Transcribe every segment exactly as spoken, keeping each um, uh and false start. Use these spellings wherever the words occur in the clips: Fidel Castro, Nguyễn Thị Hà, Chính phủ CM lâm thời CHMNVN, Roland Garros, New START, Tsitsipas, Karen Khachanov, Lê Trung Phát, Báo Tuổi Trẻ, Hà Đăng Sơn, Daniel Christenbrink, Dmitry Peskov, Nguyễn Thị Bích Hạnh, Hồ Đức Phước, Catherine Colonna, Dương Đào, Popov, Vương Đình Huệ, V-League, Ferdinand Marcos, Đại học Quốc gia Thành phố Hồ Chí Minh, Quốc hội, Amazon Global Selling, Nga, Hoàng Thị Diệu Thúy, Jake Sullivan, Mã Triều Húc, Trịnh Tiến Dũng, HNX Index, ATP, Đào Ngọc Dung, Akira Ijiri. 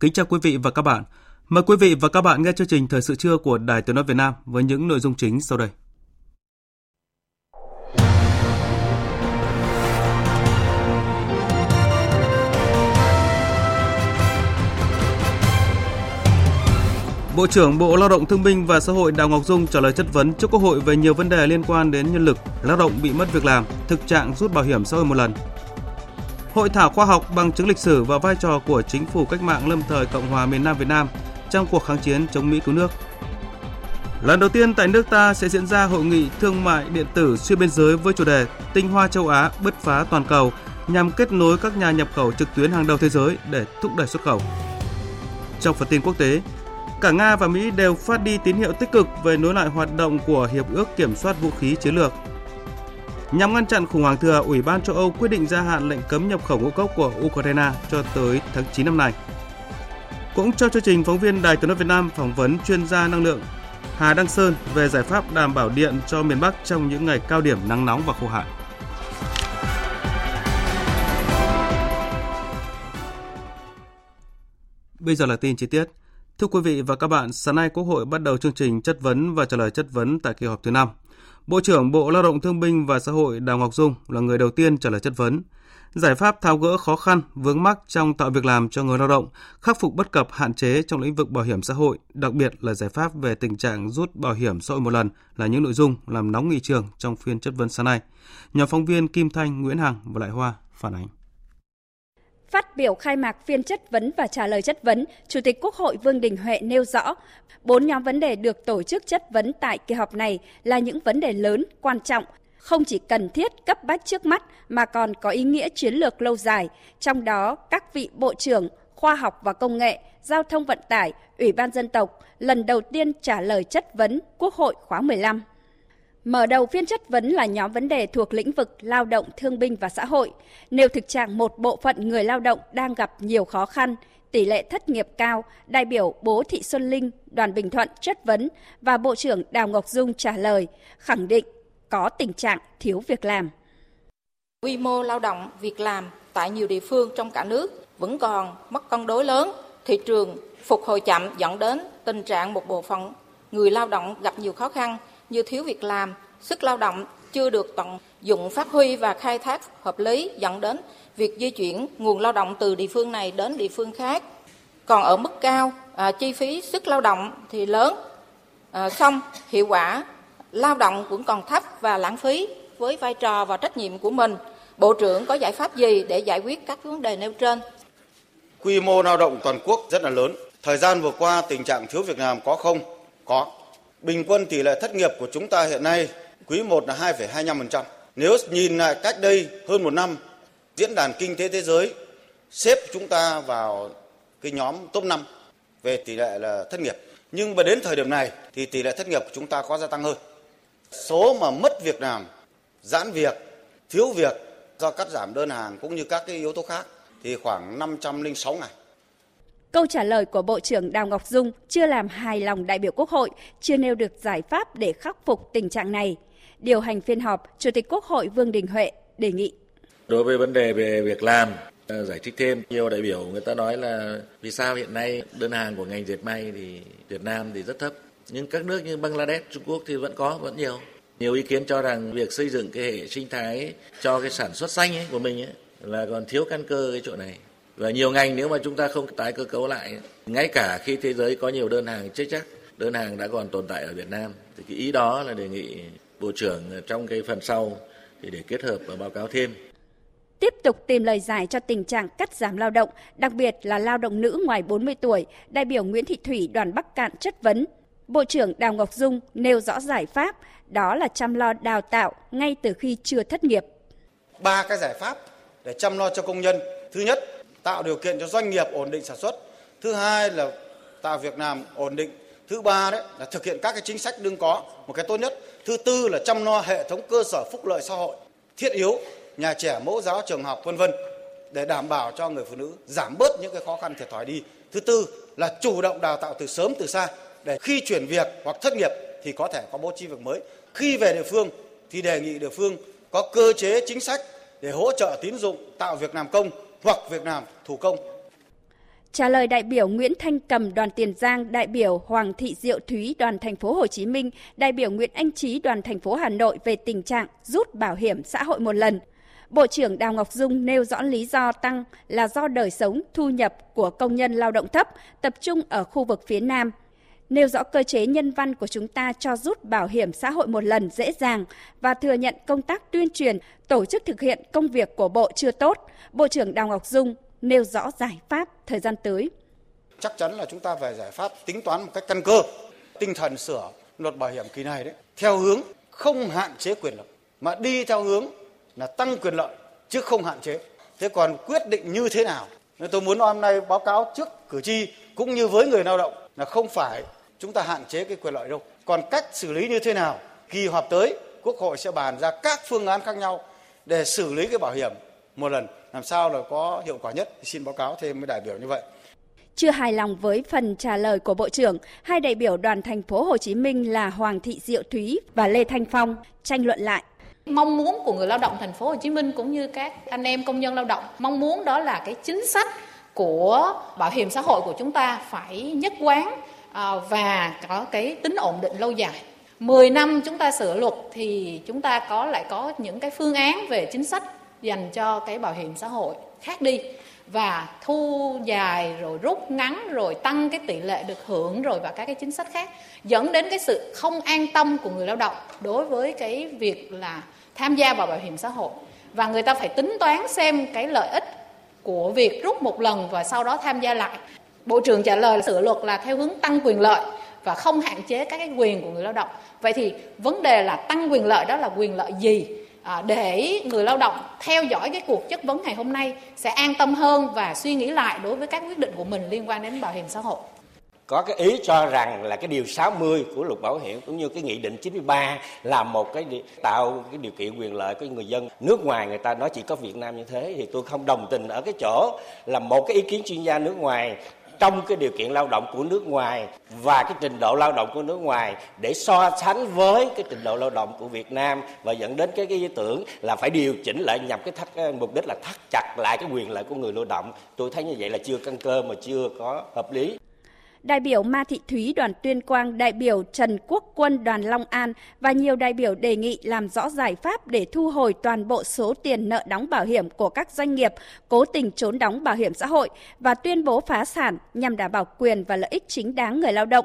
Kính chào quý vị và các bạn. Mời quý vị và các bạn nghe chương trình Thời sự trưa của Đài Tiếng nói Việt Nam với những nội dung chính sau đây. Bộ trưởng Bộ Lao động Thương binh và Xã hội Đào Ngọc Dung trả lời chất vấn trước Quốc hội về nhiều vấn đề liên quan đến nhân lực, lao động bị mất việc làm, thực trạng rút bảo hiểm xã hội một lần. Hội thảo khoa học bằng chứng lịch sử và vai trò của chính phủ cách mạng lâm thời Cộng hòa miền Nam Việt Nam trong cuộc kháng chiến chống Mỹ cứu nước. Lần đầu tiên tại nước ta sẽ diễn ra hội nghị thương mại điện tử xuyên biên giới với chủ đề Tinh hoa châu Á bứt phá toàn cầu nhằm kết nối các nhà nhập khẩu trực tuyến hàng đầu thế giới để thúc đẩy xuất khẩu. Trong phần tin quốc tế, cả Nga và Mỹ đều phát đi tín hiệu tích cực về nối lại hoạt động của Hiệp ước Kiểm soát Vũ khí Chiến lược. Nhằm ngăn chặn khủng hoảng thừa, Ủy ban châu Âu quyết định gia hạn lệnh cấm nhập khẩu ngũ cốc của Ukraine cho tới tháng chín năm nay. Cũng trong chương trình, phóng viên Đài Tiếng nói Việt Nam phỏng vấn chuyên gia năng lượng Hà Đăng Sơn về giải pháp đảm bảo điện cho miền Bắc trong những ngày cao điểm nắng nóng và khô hạn. Bây giờ là tin chi tiết. Thưa quý vị và các bạn, sáng nay Quốc hội bắt đầu chương trình chất vấn và trả lời chất vấn tại kỳ họp thứ năm. Bộ trưởng Bộ Lao động Thương binh và Xã hội Đào Ngọc Dung là người đầu tiên trả lời chất vấn. Giải pháp tháo gỡ khó khăn, vướng mắc trong tạo việc làm cho người lao động, khắc phục bất cập hạn chế trong lĩnh vực bảo hiểm xã hội, đặc biệt là giải pháp về tình trạng rút bảo hiểm xã hội một lần là những nội dung làm nóng nghị trường trong phiên chất vấn sáng nay. Nhóm phóng viên Kim Thanh, Nguyễn Hằng và Lại Hoa phản ánh. Phát biểu khai mạc phiên chất vấn và trả lời chất vấn, Chủ tịch Quốc hội Vương Đình Huệ nêu rõ, bốn nhóm vấn đề được tổ chức chất vấn tại kỳ họp này là những vấn đề lớn, quan trọng, không chỉ cần thiết cấp bách trước mắt mà còn có ý nghĩa chiến lược lâu dài, trong đó các vị Bộ trưởng Khoa học và Công nghệ, Giao thông Vận tải, Ủy ban Dân tộc lần đầu tiên trả lời chất vấn Quốc hội khóa mười lăm. Mở đầu phiên chất vấn là nhóm vấn đề thuộc lĩnh vực lao động, thương binh và xã hội, nêu thực trạng một bộ phận người lao động đang gặp nhiều khó khăn, tỷ lệ thất nghiệp cao. Đại biểu Bùi Thị Xuân Linh, đoàn Bình Thuận chất vấn và Bộ trưởng Đào Ngọc Dung trả lời, khẳng định có tình trạng thiếu việc làm. Quy mô lao động, việc làm tại nhiều địa phương trong cả nước vẫn còn mất cân đối lớn, thị trường phục hồi chậm dẫn đến tình trạng một bộ phận người lao động gặp nhiều khó khăn như thiếu việc làm, sức lao động chưa được tận dụng phát huy và khai thác hợp lý dẫn đến việc di chuyển nguồn lao động từ địa phương này đến địa phương khác còn ở mức cao, à, chi phí sức lao động thì lớn, à, song hiệu quả lao động cũng còn thấp và lãng phí. Với vai trò và trách nhiệm của mình, Bộ trưởng có giải pháp gì để giải quyết các vấn đề nêu trên? Quy mô lao động toàn quốc rất là lớn. Thời gian vừa qua tình trạng thiếu việc làm có không? Có. Bình quân tỷ lệ thất nghiệp của chúng ta hiện nay quý một là hai phẩy hai mươi lăm phần trăm. Nếu nhìn lại cách đây hơn một năm, Diễn đàn Kinh tế Thế giới xếp chúng ta vào cái nhóm top năm về tỷ lệ là thất nghiệp. Nhưng mà đến thời điểm này thì tỷ lệ thất nghiệp của chúng ta có gia tăng hơn. Số mà mất việc làm, giãn việc, thiếu việc do cắt giảm đơn hàng cũng như các cái yếu tố khác thì khoảng năm trăm lẻ sáu ngày. Câu trả lời của Bộ trưởng Đào Ngọc Dung chưa làm hài lòng đại biểu Quốc hội, chưa nêu được giải pháp để khắc phục tình trạng này. Điều hành phiên họp, Chủ tịch Quốc hội Vương Đình Huệ đề nghị. Đối với vấn đề về việc làm, giải thích thêm, nhiều đại biểu người ta nói là vì sao hiện nay đơn hàng của ngành dệt may thì Việt Nam thì rất thấp. Nhưng các nước như Bangladesh, Trung Quốc thì vẫn có, vẫn nhiều. Nhiều ý kiến cho rằng việc xây dựng cái hệ sinh thái cho cái sản xuất xanh ấy của mình ấy, là còn thiếu căn cơ cái chỗ này. Và nhiều ngành nếu mà chúng ta không tái cơ cấu lại, ngay cả khi thế giới có nhiều đơn hàng chết chắc, đơn hàng đã còn tồn tại ở Việt Nam. Thì cái ý đó là đề nghị Bộ trưởng trong cái phần sau thì để kết hợp và báo cáo thêm. tiếp tục tìm lời giải cho tình trạng cắt giảm lao động, đặc biệt là lao động nữ ngoài bốn mươi tuổi, đại biểu Nguyễn Thị Thủy đoàn Bắc Cạn chất vấn. Bộ trưởng Đào Ngọc Dung nêu rõ giải pháp, đó là chăm lo đào tạo ngay từ khi chưa thất nghiệp. Ba cái giải pháp để chăm lo cho công nhân. Thứ nhất, tạo điều kiện cho doanh nghiệp ổn định sản xuất. Thứ hai là tạo việc làm ổn định. Thứ ba đấy là thực hiện các cái chính sách đương có một cái tốt nhất. Thứ tư là chăm lo hệ thống cơ sở phúc lợi xã hội thiết yếu, nhà trẻ, mẫu giáo, trường học, vân vân để đảm bảo cho người phụ nữ giảm bớt những cái khó khăn thiệt thòi đi. Thứ tư là chủ động đào tạo từ sớm từ xa để khi chuyển việc hoặc thất nghiệp thì có thể có bố trí việc mới. Khi về địa phương thì đề nghị địa phương có cơ chế chính sách để hỗ trợ tín dụng, tạo việc làm công hoặc việc làm thủ công. Trả lời đại biểu Nguyễn Thanh Cầm đoàn Tiền Giang, đại biểu Hoàng Thị Diệu Thúy đoàn Thành phố Hồ Chí Minh, đại biểu Nguyễn Anh Chí đoàn Thành phố Hà Nội về tình trạng rút bảo hiểm xã hội một lần, Bộ trưởng Đào Ngọc Dung nêu rõ lý do tăng là do đời sống, thu nhập của công nhân lao động thấp, tập trung ở khu vực phía Nam. Nêu rõ cơ chế nhân văn của chúng ta cho rút bảo hiểm xã hội một lần dễ dàng và thừa nhận công tác tuyên truyền, tổ chức thực hiện công việc của Bộ chưa tốt. Bộ trưởng Đào Ngọc Dung nêu rõ giải pháp thời gian tới. Chắc chắn là chúng ta phải giải pháp tính toán một cách căn cơ. Tinh thần sửa luật bảo hiểm kỳ này đấy, theo hướng không hạn chế quyền lực, mà đi theo hướng là tăng quyền lợi chứ không hạn chế. Thế còn quyết định như thế nào? Nên tôi muốn hôm nay báo cáo trước cử tri cũng như với người lao động là không phải chúng ta hạn chế cái quyền lợi đâu. Còn cách xử lý như thế nào? Kỳ họp tới, Quốc hội sẽ bàn ra các phương án khác nhau để xử lý cái bảo hiểm một lần làm sao là có hiệu quả nhất. Xin báo cáo thêm với đại biểu như vậy. Chưa hài lòng với phần trả lời của Bộ trưởng, hai đại biểu đoàn Thành phố Hồ Chí Minh là Hoàng Thị Diệu Thúy và Lê Thanh Phong tranh luận lại. Mong muốn của người lao động Thành phố Hồ Chí Minh cũng như các anh em công nhân lao động, mong muốn đó là cái chính sách của bảo hiểm xã hội của chúng ta phải nhất quán và có cái tính ổn định lâu dài. mười năm chúng ta sửa luật thì chúng ta có lại có những cái phương án về chính sách dành cho cái bảo hiểm xã hội khác đi, và thu dài rồi rút ngắn rồi tăng cái tỷ lệ được hưởng rồi và các cái chính sách khác, dẫn đến cái sự không an tâm của người lao động đối với cái việc là tham gia vào bảo hiểm xã hội, và người ta phải tính toán xem cái lợi ích của việc rút một lần và sau đó tham gia lại. Bộ trưởng trả lời sửa luật là theo hướng tăng quyền lợi và không hạn chế các cái quyền của người lao động. Vậy thì vấn đề là tăng quyền lợi đó là quyền lợi gì? À, để người lao động theo dõi cái cuộc chất vấn ngày hôm nay sẽ an tâm hơn và suy nghĩ lại đối với các quyết định của mình liên quan đến bảo hiểm xã hội. Có cái ý cho rằng là cái điều sáu mươi của luật bảo hiểm cũng như cái nghị định chín mươi ba là một cái tạo cái điều kiện quyền lợi của người dân nước ngoài, người ta nói chỉ có Việt Nam như thế, thì tôi không đồng tình ở cái chỗ là một cái ý kiến chuyên gia nước ngoài trong cái điều kiện lao động của nước ngoài và cái trình độ lao động của nước ngoài để so sánh với cái trình độ lao động của Việt Nam, và dẫn đến cái cái ý tưởng là phải điều chỉnh lại nhằm cái, thắt, cái mục đích là thắt chặt lại cái quyền lợi của người lao động. Tôi thấy như vậy là chưa căn cơ mà chưa có hợp lý. Đại biểu Ma Thị Thúy đoàn Tuyên Quang, đại biểu Trần Quốc Quân đoàn Long An và nhiều đại biểu đề nghị làm rõ giải pháp để thu hồi toàn bộ số tiền nợ đóng bảo hiểm của các doanh nghiệp cố tình trốn đóng bảo hiểm xã hội và tuyên bố phá sản nhằm đảm bảo quyền và lợi ích chính đáng người lao động.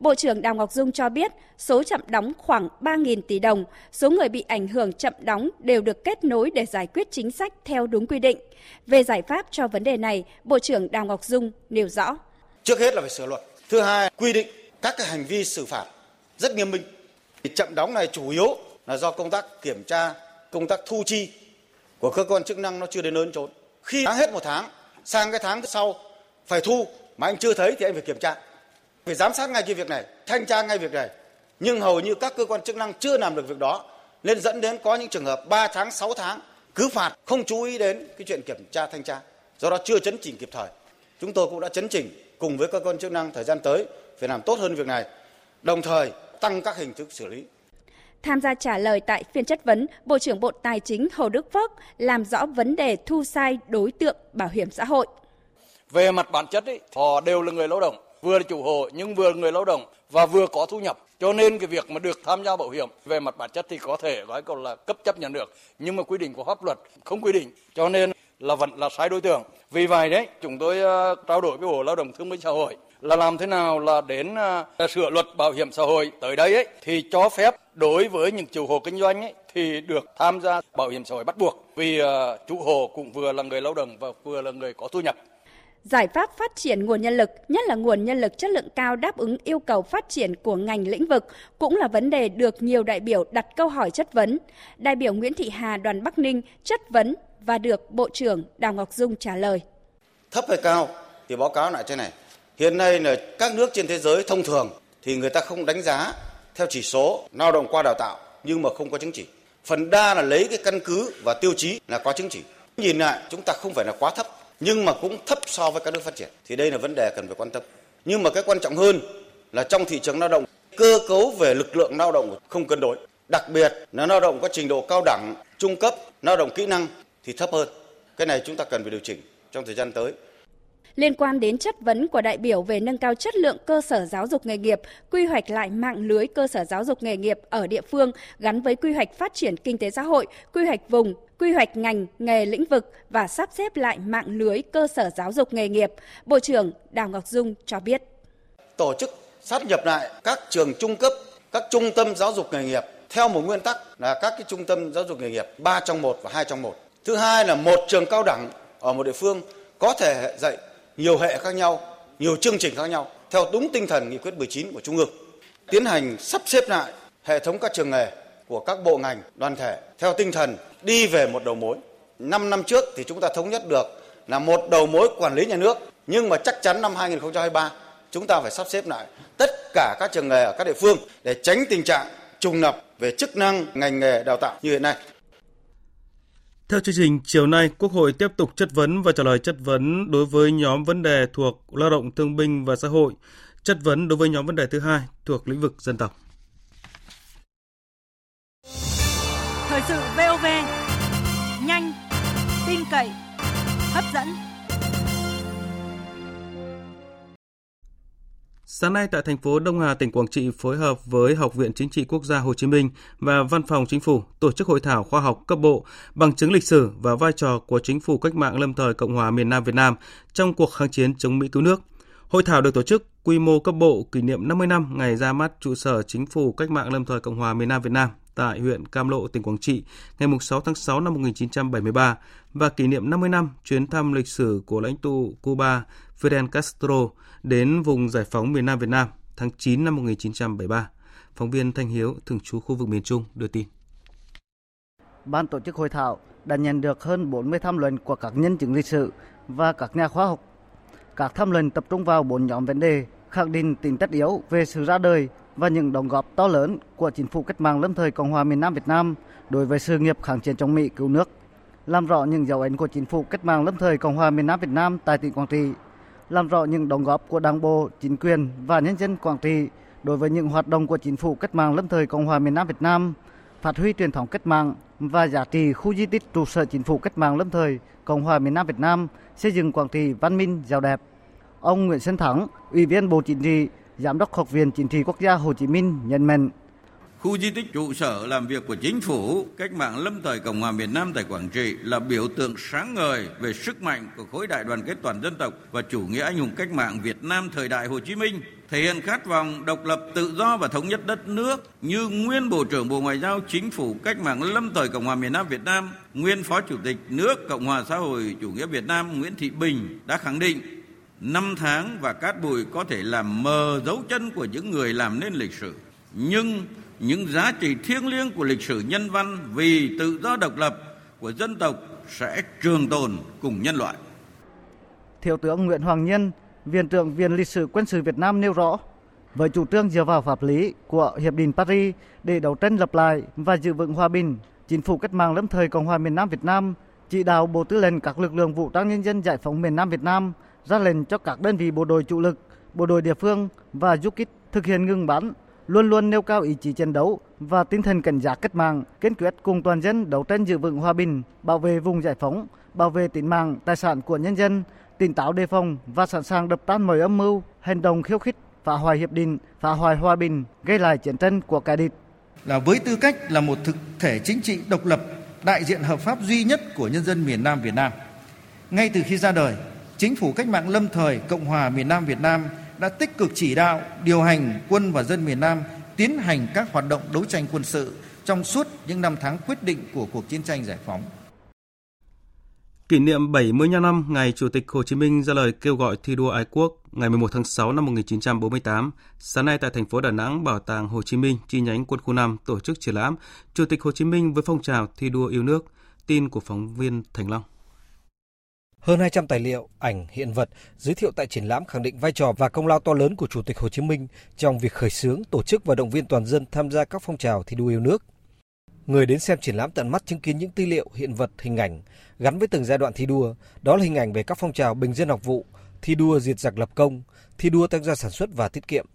Bộ trưởng Đào Ngọc Dung cho biết số chậm đóng khoảng ba nghìn tỷ đồng, số người bị ảnh hưởng chậm đóng đều được kết nối để giải quyết chính sách theo đúng quy định. Về giải pháp cho vấn đề này, Bộ trưởng Đào Ngọc Dung nêu rõ. Trước hết là phải sửa luật. Thứ hai, quy định các cái hành vi xử phạt rất nghiêm minh. Thì chậm đóng này chủ yếu là do công tác kiểm tra, công tác thu chi của cơ quan chức năng nó chưa đến nơi đến chốn. Khi đã hết một tháng, sang cái tháng sau phải thu mà anh chưa thấy thì anh phải kiểm tra. Phải giám sát ngay cái việc này, thanh tra ngay việc này. Nhưng hầu như các cơ quan chức năng chưa làm được việc đó, nên dẫn đến có những trường hợp ba tháng, sáu tháng cứ phạt, không chú ý đến cái chuyện kiểm tra, thanh tra. Do đó chưa chấn chỉnh kịp thời. Chúng tôi cũng đã chấn chỉnh cùng với cơ quan chức năng thời gian tới phải làm tốt hơn việc này, đồng thời tăng các hình thức xử lý. Tham gia trả lời tại phiên chất vấn, Bộ trưởng Bộ Tài chính Hồ Đức Phước làm rõ vấn đề thu sai đối tượng bảo hiểm xã hội. Về mặt bản chất, ấy, họ đều là người lao động, vừa là chủ hộ nhưng vừa là người lao động và vừa có thu nhập. Cho nên cái việc mà được tham gia bảo hiểm về mặt bản chất thì có thể gọi còn là cấp chấp nhận được, nhưng mà quy định của pháp luật không quy định, cho nên là vẫn là sai đối tượng. Vì vậy đấy, chúng tôi trao đổi với Bộ Lao động Thương binh Xã hội là làm thế nào là đến uh, sửa luật bảo hiểm xã hội tới đây ấy, thì cho phép đối với những chủ hộ kinh doanh ấy, thì được tham gia bảo hiểm xã hội bắt buộc, vì uh, chủ hộ cũng vừa là người lao động và vừa là người có thu nhập. Giải pháp phát triển nguồn nhân lực, nhất là nguồn nhân lực chất lượng cao đáp ứng yêu cầu phát triển của ngành lĩnh vực cũng là vấn đề được nhiều đại biểu đặt câu hỏi chất vấn. Đại biểu Nguyễn Thị Hà đoàn Bắc Ninh chất vấn và được Bộ trưởng Đào Ngọc Dung trả lời. Thấp hay cao thì báo cáo lại thế này. Hiện nay là các nước trên thế giới thông thường thì người ta không đánh giá theo chỉ số lao động qua đào tạo nhưng mà không có chứng chỉ. Phần đa là lấy cái căn cứ và tiêu chí là có chứng chỉ. Nhìn lại chúng ta không phải là quá thấp, nhưng mà cũng thấp so với các nước phát triển. Thì đây là vấn đề cần phải quan tâm. Nhưng mà cái quan trọng hơn là trong thị trường lao động, cơ cấu về lực lượng lao động không cân đối. Đặc biệt là lao động có trình độ cao đẳng, trung cấp, lao động kỹ năng thì thấp hơn. Cái này chúng ta cần phải điều chỉnh trong thời gian tới. Liên quan đến chất vấn của đại biểu về nâng cao chất lượng cơ sở giáo dục nghề nghiệp, quy hoạch lại mạng lưới cơ sở giáo dục nghề nghiệp ở địa phương gắn với quy hoạch phát triển kinh tế xã hội, quy hoạch vùng, quy hoạch ngành, nghề, lĩnh vực và sắp xếp lại mạng lưới cơ sở giáo dục nghề nghiệp, Bộ trưởng Đào Ngọc Dung cho biết. Tổ chức sát nhập lại các trường trung cấp, các trung tâm giáo dục nghề nghiệp theo một nguyên tắc là các cái trung tâm giáo dục nghề nghiệp ba trong một và hai trong một. Thứ hai là một trường cao đẳng ở một địa phương có thể dạy nhiều hệ khác nhau, nhiều chương trình khác nhau, theo đúng tinh thần nghị quyết mười chín của Trung ương. Tiến hành sắp xếp lại hệ thống các trường nghề của các bộ ngành, đoàn thể, theo tinh thần đi về một đầu mối. Năm năm trước thì chúng ta thống nhất được là một đầu mối quản lý nhà nước, nhưng mà chắc chắn năm hai không hai ba chúng ta phải sắp xếp lại tất cả các trường nghề ở các địa phương để tránh tình trạng trùng lập về chức năng ngành nghề đào tạo như hiện nay. Theo chương trình, chiều nay, Quốc hội tiếp tục chất vấn và trả lời chất vấn đối với nhóm vấn đề thuộc lao động thương binh và xã hội, chất vấn đối với nhóm vấn đề thứ hai thuộc lĩnh vực dân tộc. Thời sự vê o vê, nhanh, tin cậy, hấp dẫn. Sáng nay tại thành phố Đông Hà, tỉnh Quảng Trị phối hợp với Học viện Chính trị Quốc gia Hồ Chí Minh và Văn phòng Chính phủ tổ chức hội thảo khoa học cấp bộ bằng chứng lịch sử và vai trò của Chính phủ Cách mạng Lâm thời Cộng hòa miền Nam Việt Nam trong cuộc kháng chiến chống Mỹ cứu nước. Hội thảo được tổ chức quy mô cấp bộ kỷ niệm năm mươi năm ngày ra mắt trụ sở Chính phủ Cách mạng Lâm thời Cộng hòa miền Nam Việt Nam tại huyện Cam Lộ, tỉnh Quảng Trị ngày sáu tháng sáu năm một nghìn chín trăm bảy mươi ba và kỷ niệm năm mươi năm chuyến thăm lịch sử của lãnh tụ Cuba Fidel Castro đến vùng giải phóng miền Nam Việt Nam tháng chín năm một nghìn chín trăm bảy mươi ba. Phóng viên Thanh Hiếu, thường trú khu vực miền Trung đưa tin. Ban tổ chức hội thảo đã nhận được hơn bốn mươi tham luận của các nhân chứng lịch sử và các nhà khoa học. Các tham luận tập trung vào bốn nhóm vấn đề, khẳng định tính tất yếu về sự ra đời và những đóng góp to lớn của Chính phủ Cách mạng Lâm thời Cộng hòa miền Nam Việt Nam đối với sự nghiệp kháng chiến chống Mỹ cứu nước, làm rõ những dấu ấn của Chính phủ Cách mạng Lâm thời Cộng hòa miền Nam Việt Nam tại tỉnh Quảng Trị, làm rõ những đóng góp của Đảng bộ, chính quyền và nhân dân Quảng Trị đối với những hoạt động của Chính phủ Cách mạng Lâm thời Cộng hòa miền Nam Việt Nam, phát huy truyền thống cách mạng và giá trị khu di tích trụ sở Chính phủ Cách mạng Lâm thời Cộng hòa miền Nam Việt Nam, xây dựng Quảng Trị văn minh, giàu đẹp. Ông Nguyễn Xuân Thắng, Ủy viên Bộ Chính trị, Giám đốc Học viện Chính trị Quốc gia Hồ Chí Minh nhấn mạnh: khu di tích trụ sở làm việc của Chính phủ Cách mạng Lâm thời Cộng hòa miền Nam tại Quảng Trị là biểu tượng sáng ngời về sức mạnh của khối đại đoàn kết toàn dân tộc và chủ nghĩa anh hùng cách mạng Việt Nam thời đại Hồ Chí Minh, thể hiện khát vọng độc lập, tự do và thống nhất đất nước. Như nguyên Bộ trưởng Bộ Ngoại giao Chính phủ Cách mạng Lâm thời Cộng hòa miền Nam Việt Nam, nguyên Phó Chủ tịch nước Cộng hòa xã hội chủ nghĩa Việt Nam Nguyễn Thị Bình đã khẳng định, năm tháng và cát bụi có thể làm mờ dấu chân của những người làm nên lịch sử, nhưng những giá trị thiêng liêng của lịch sử nhân văn vì tự do độc lập của dân tộc sẽ trường tồn cùng nhân loại. Thiếu tướng Nguyễn Hoàng Nhân, Viện trưởng Viện Lịch sử Quân sự Việt Nam nêu rõ, với chủ trương dựa vào pháp lý của Hiệp định Paris để đấu tranh lập lại và giữ vững hòa bình, Chính phủ Cách mạng Lâm thời Cộng hòa miền Nam Việt Nam chỉ đạo Bộ Tư lệnh các lực lượng vũ trang nhân dân giải phóng miền Nam Việt Nam ra lệnh cho các đơn vị bộ đội chủ lực, bộ đội địa phương và du kích thực hiện ngừng bắn, luôn luôn nêu cao ý chí chiến đấu và tinh thần cảnh giác cách mạng, kiên quyết cùng toàn dân đấu tranh giữ vững hòa bình, bảo vệ vùng giải phóng, bảo vệ tính mạng, tài sản của nhân dân, tỉnh táo đề phòng và sẵn sàng đập tan mọi âm mưu, hành động khiêu khích, phá hoại hiệp định, phá hoại hòa bình, gây lại chiến tranh của kẻ địch. Là với tư cách là một thực thể chính trị độc lập, đại diện hợp pháp duy nhất của nhân dân miền Nam Việt Nam, ngay từ khi ra đời, Chính phủ Cách mạng Lâm thời Cộng hòa miền Nam Việt Nam đã tích cực chỉ đạo, điều hành quân và dân miền Nam tiến hành các hoạt động đấu tranh quân sự trong suốt những năm tháng quyết định của cuộc chiến tranh giải phóng. Kỷ niệm bảy mươi lăm năm ngày Chủ tịch Hồ Chí Minh ra lời kêu gọi thi đua ái quốc ngày mười một tháng sáu năm một nghìn chín trăm bốn mươi tám, sáng nay tại thành phố Đà Nẵng, Bảo tàng Hồ Chí Minh chi nhánh Quân khu năm tổ chức triển lãm Chủ tịch Hồ Chí Minh với phong trào thi đua yêu nước. Tin của phóng viên Thành Long. Hơn hai trăm tài liệu, ảnh, hiện vật giới thiệu tại triển lãm khẳng định vai trò và công lao to lớn của Chủ tịch Hồ Chí Minh trong việc khởi xướng, tổ chức và động viên toàn dân tham gia các phong trào thi đua yêu nước. Người đến xem triển lãm tận mắt chứng kiến những tư liệu, hiện vật, hình ảnh gắn với từng giai đoạn thi đua, đó là hình ảnh về các phong trào bình dân học vụ, thi đua diệt giặc lập công, thi đua tăng gia sản xuất và tiết kiệm.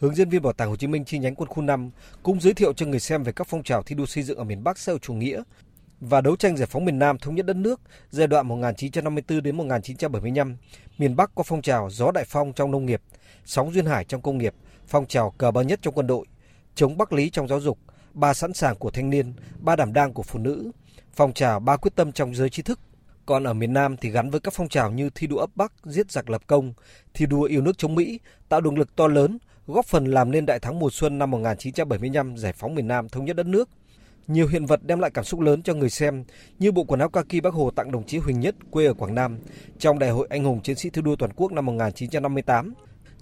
Hướng dẫn viên Bảo tàng Hồ Chí Minh chi nhánh Quân khu năm cũng giới thiệu cho người xem về các phong trào thi đua xây dựng ở miền Bắc xã hội chủ nghĩa và đấu tranh giải phóng miền Nam thống nhất đất nước giai đoạn một nghìn chín trăm năm mươi tư đến một nghìn chín trăm bảy mươi lăm, miền Bắc có phong trào gió Đại Phong trong nông nghiệp, sóng Duyên Hải trong công nghiệp, phong trào cờ Ba Nhất trong quân đội, chống Bắc Lý trong giáo dục, ba sẵn sàng của thanh niên, ba đảm đang của phụ nữ, phong trào ba quyết tâm trong giới trí thức. Còn ở miền Nam thì gắn với các phong trào như thi đua ấp Bắc, giết giặc lập công, thi đua yêu nước chống Mỹ, tạo động lực to lớn, góp phần làm nên đại thắng mùa xuân năm một nghìn chín trăm bảy mươi lăm giải phóng miền Nam thống nhất đất nước. Nhiều hiện vật đem lại cảm xúc lớn cho người xem như bộ quần áo kaki Bác Hồ tặng đồng chí Huỳnh Nhất quê ở Quảng Nam trong Đại hội Anh hùng Chiến sĩ thi đua toàn quốc năm một nghìn chín trăm năm mươi tám,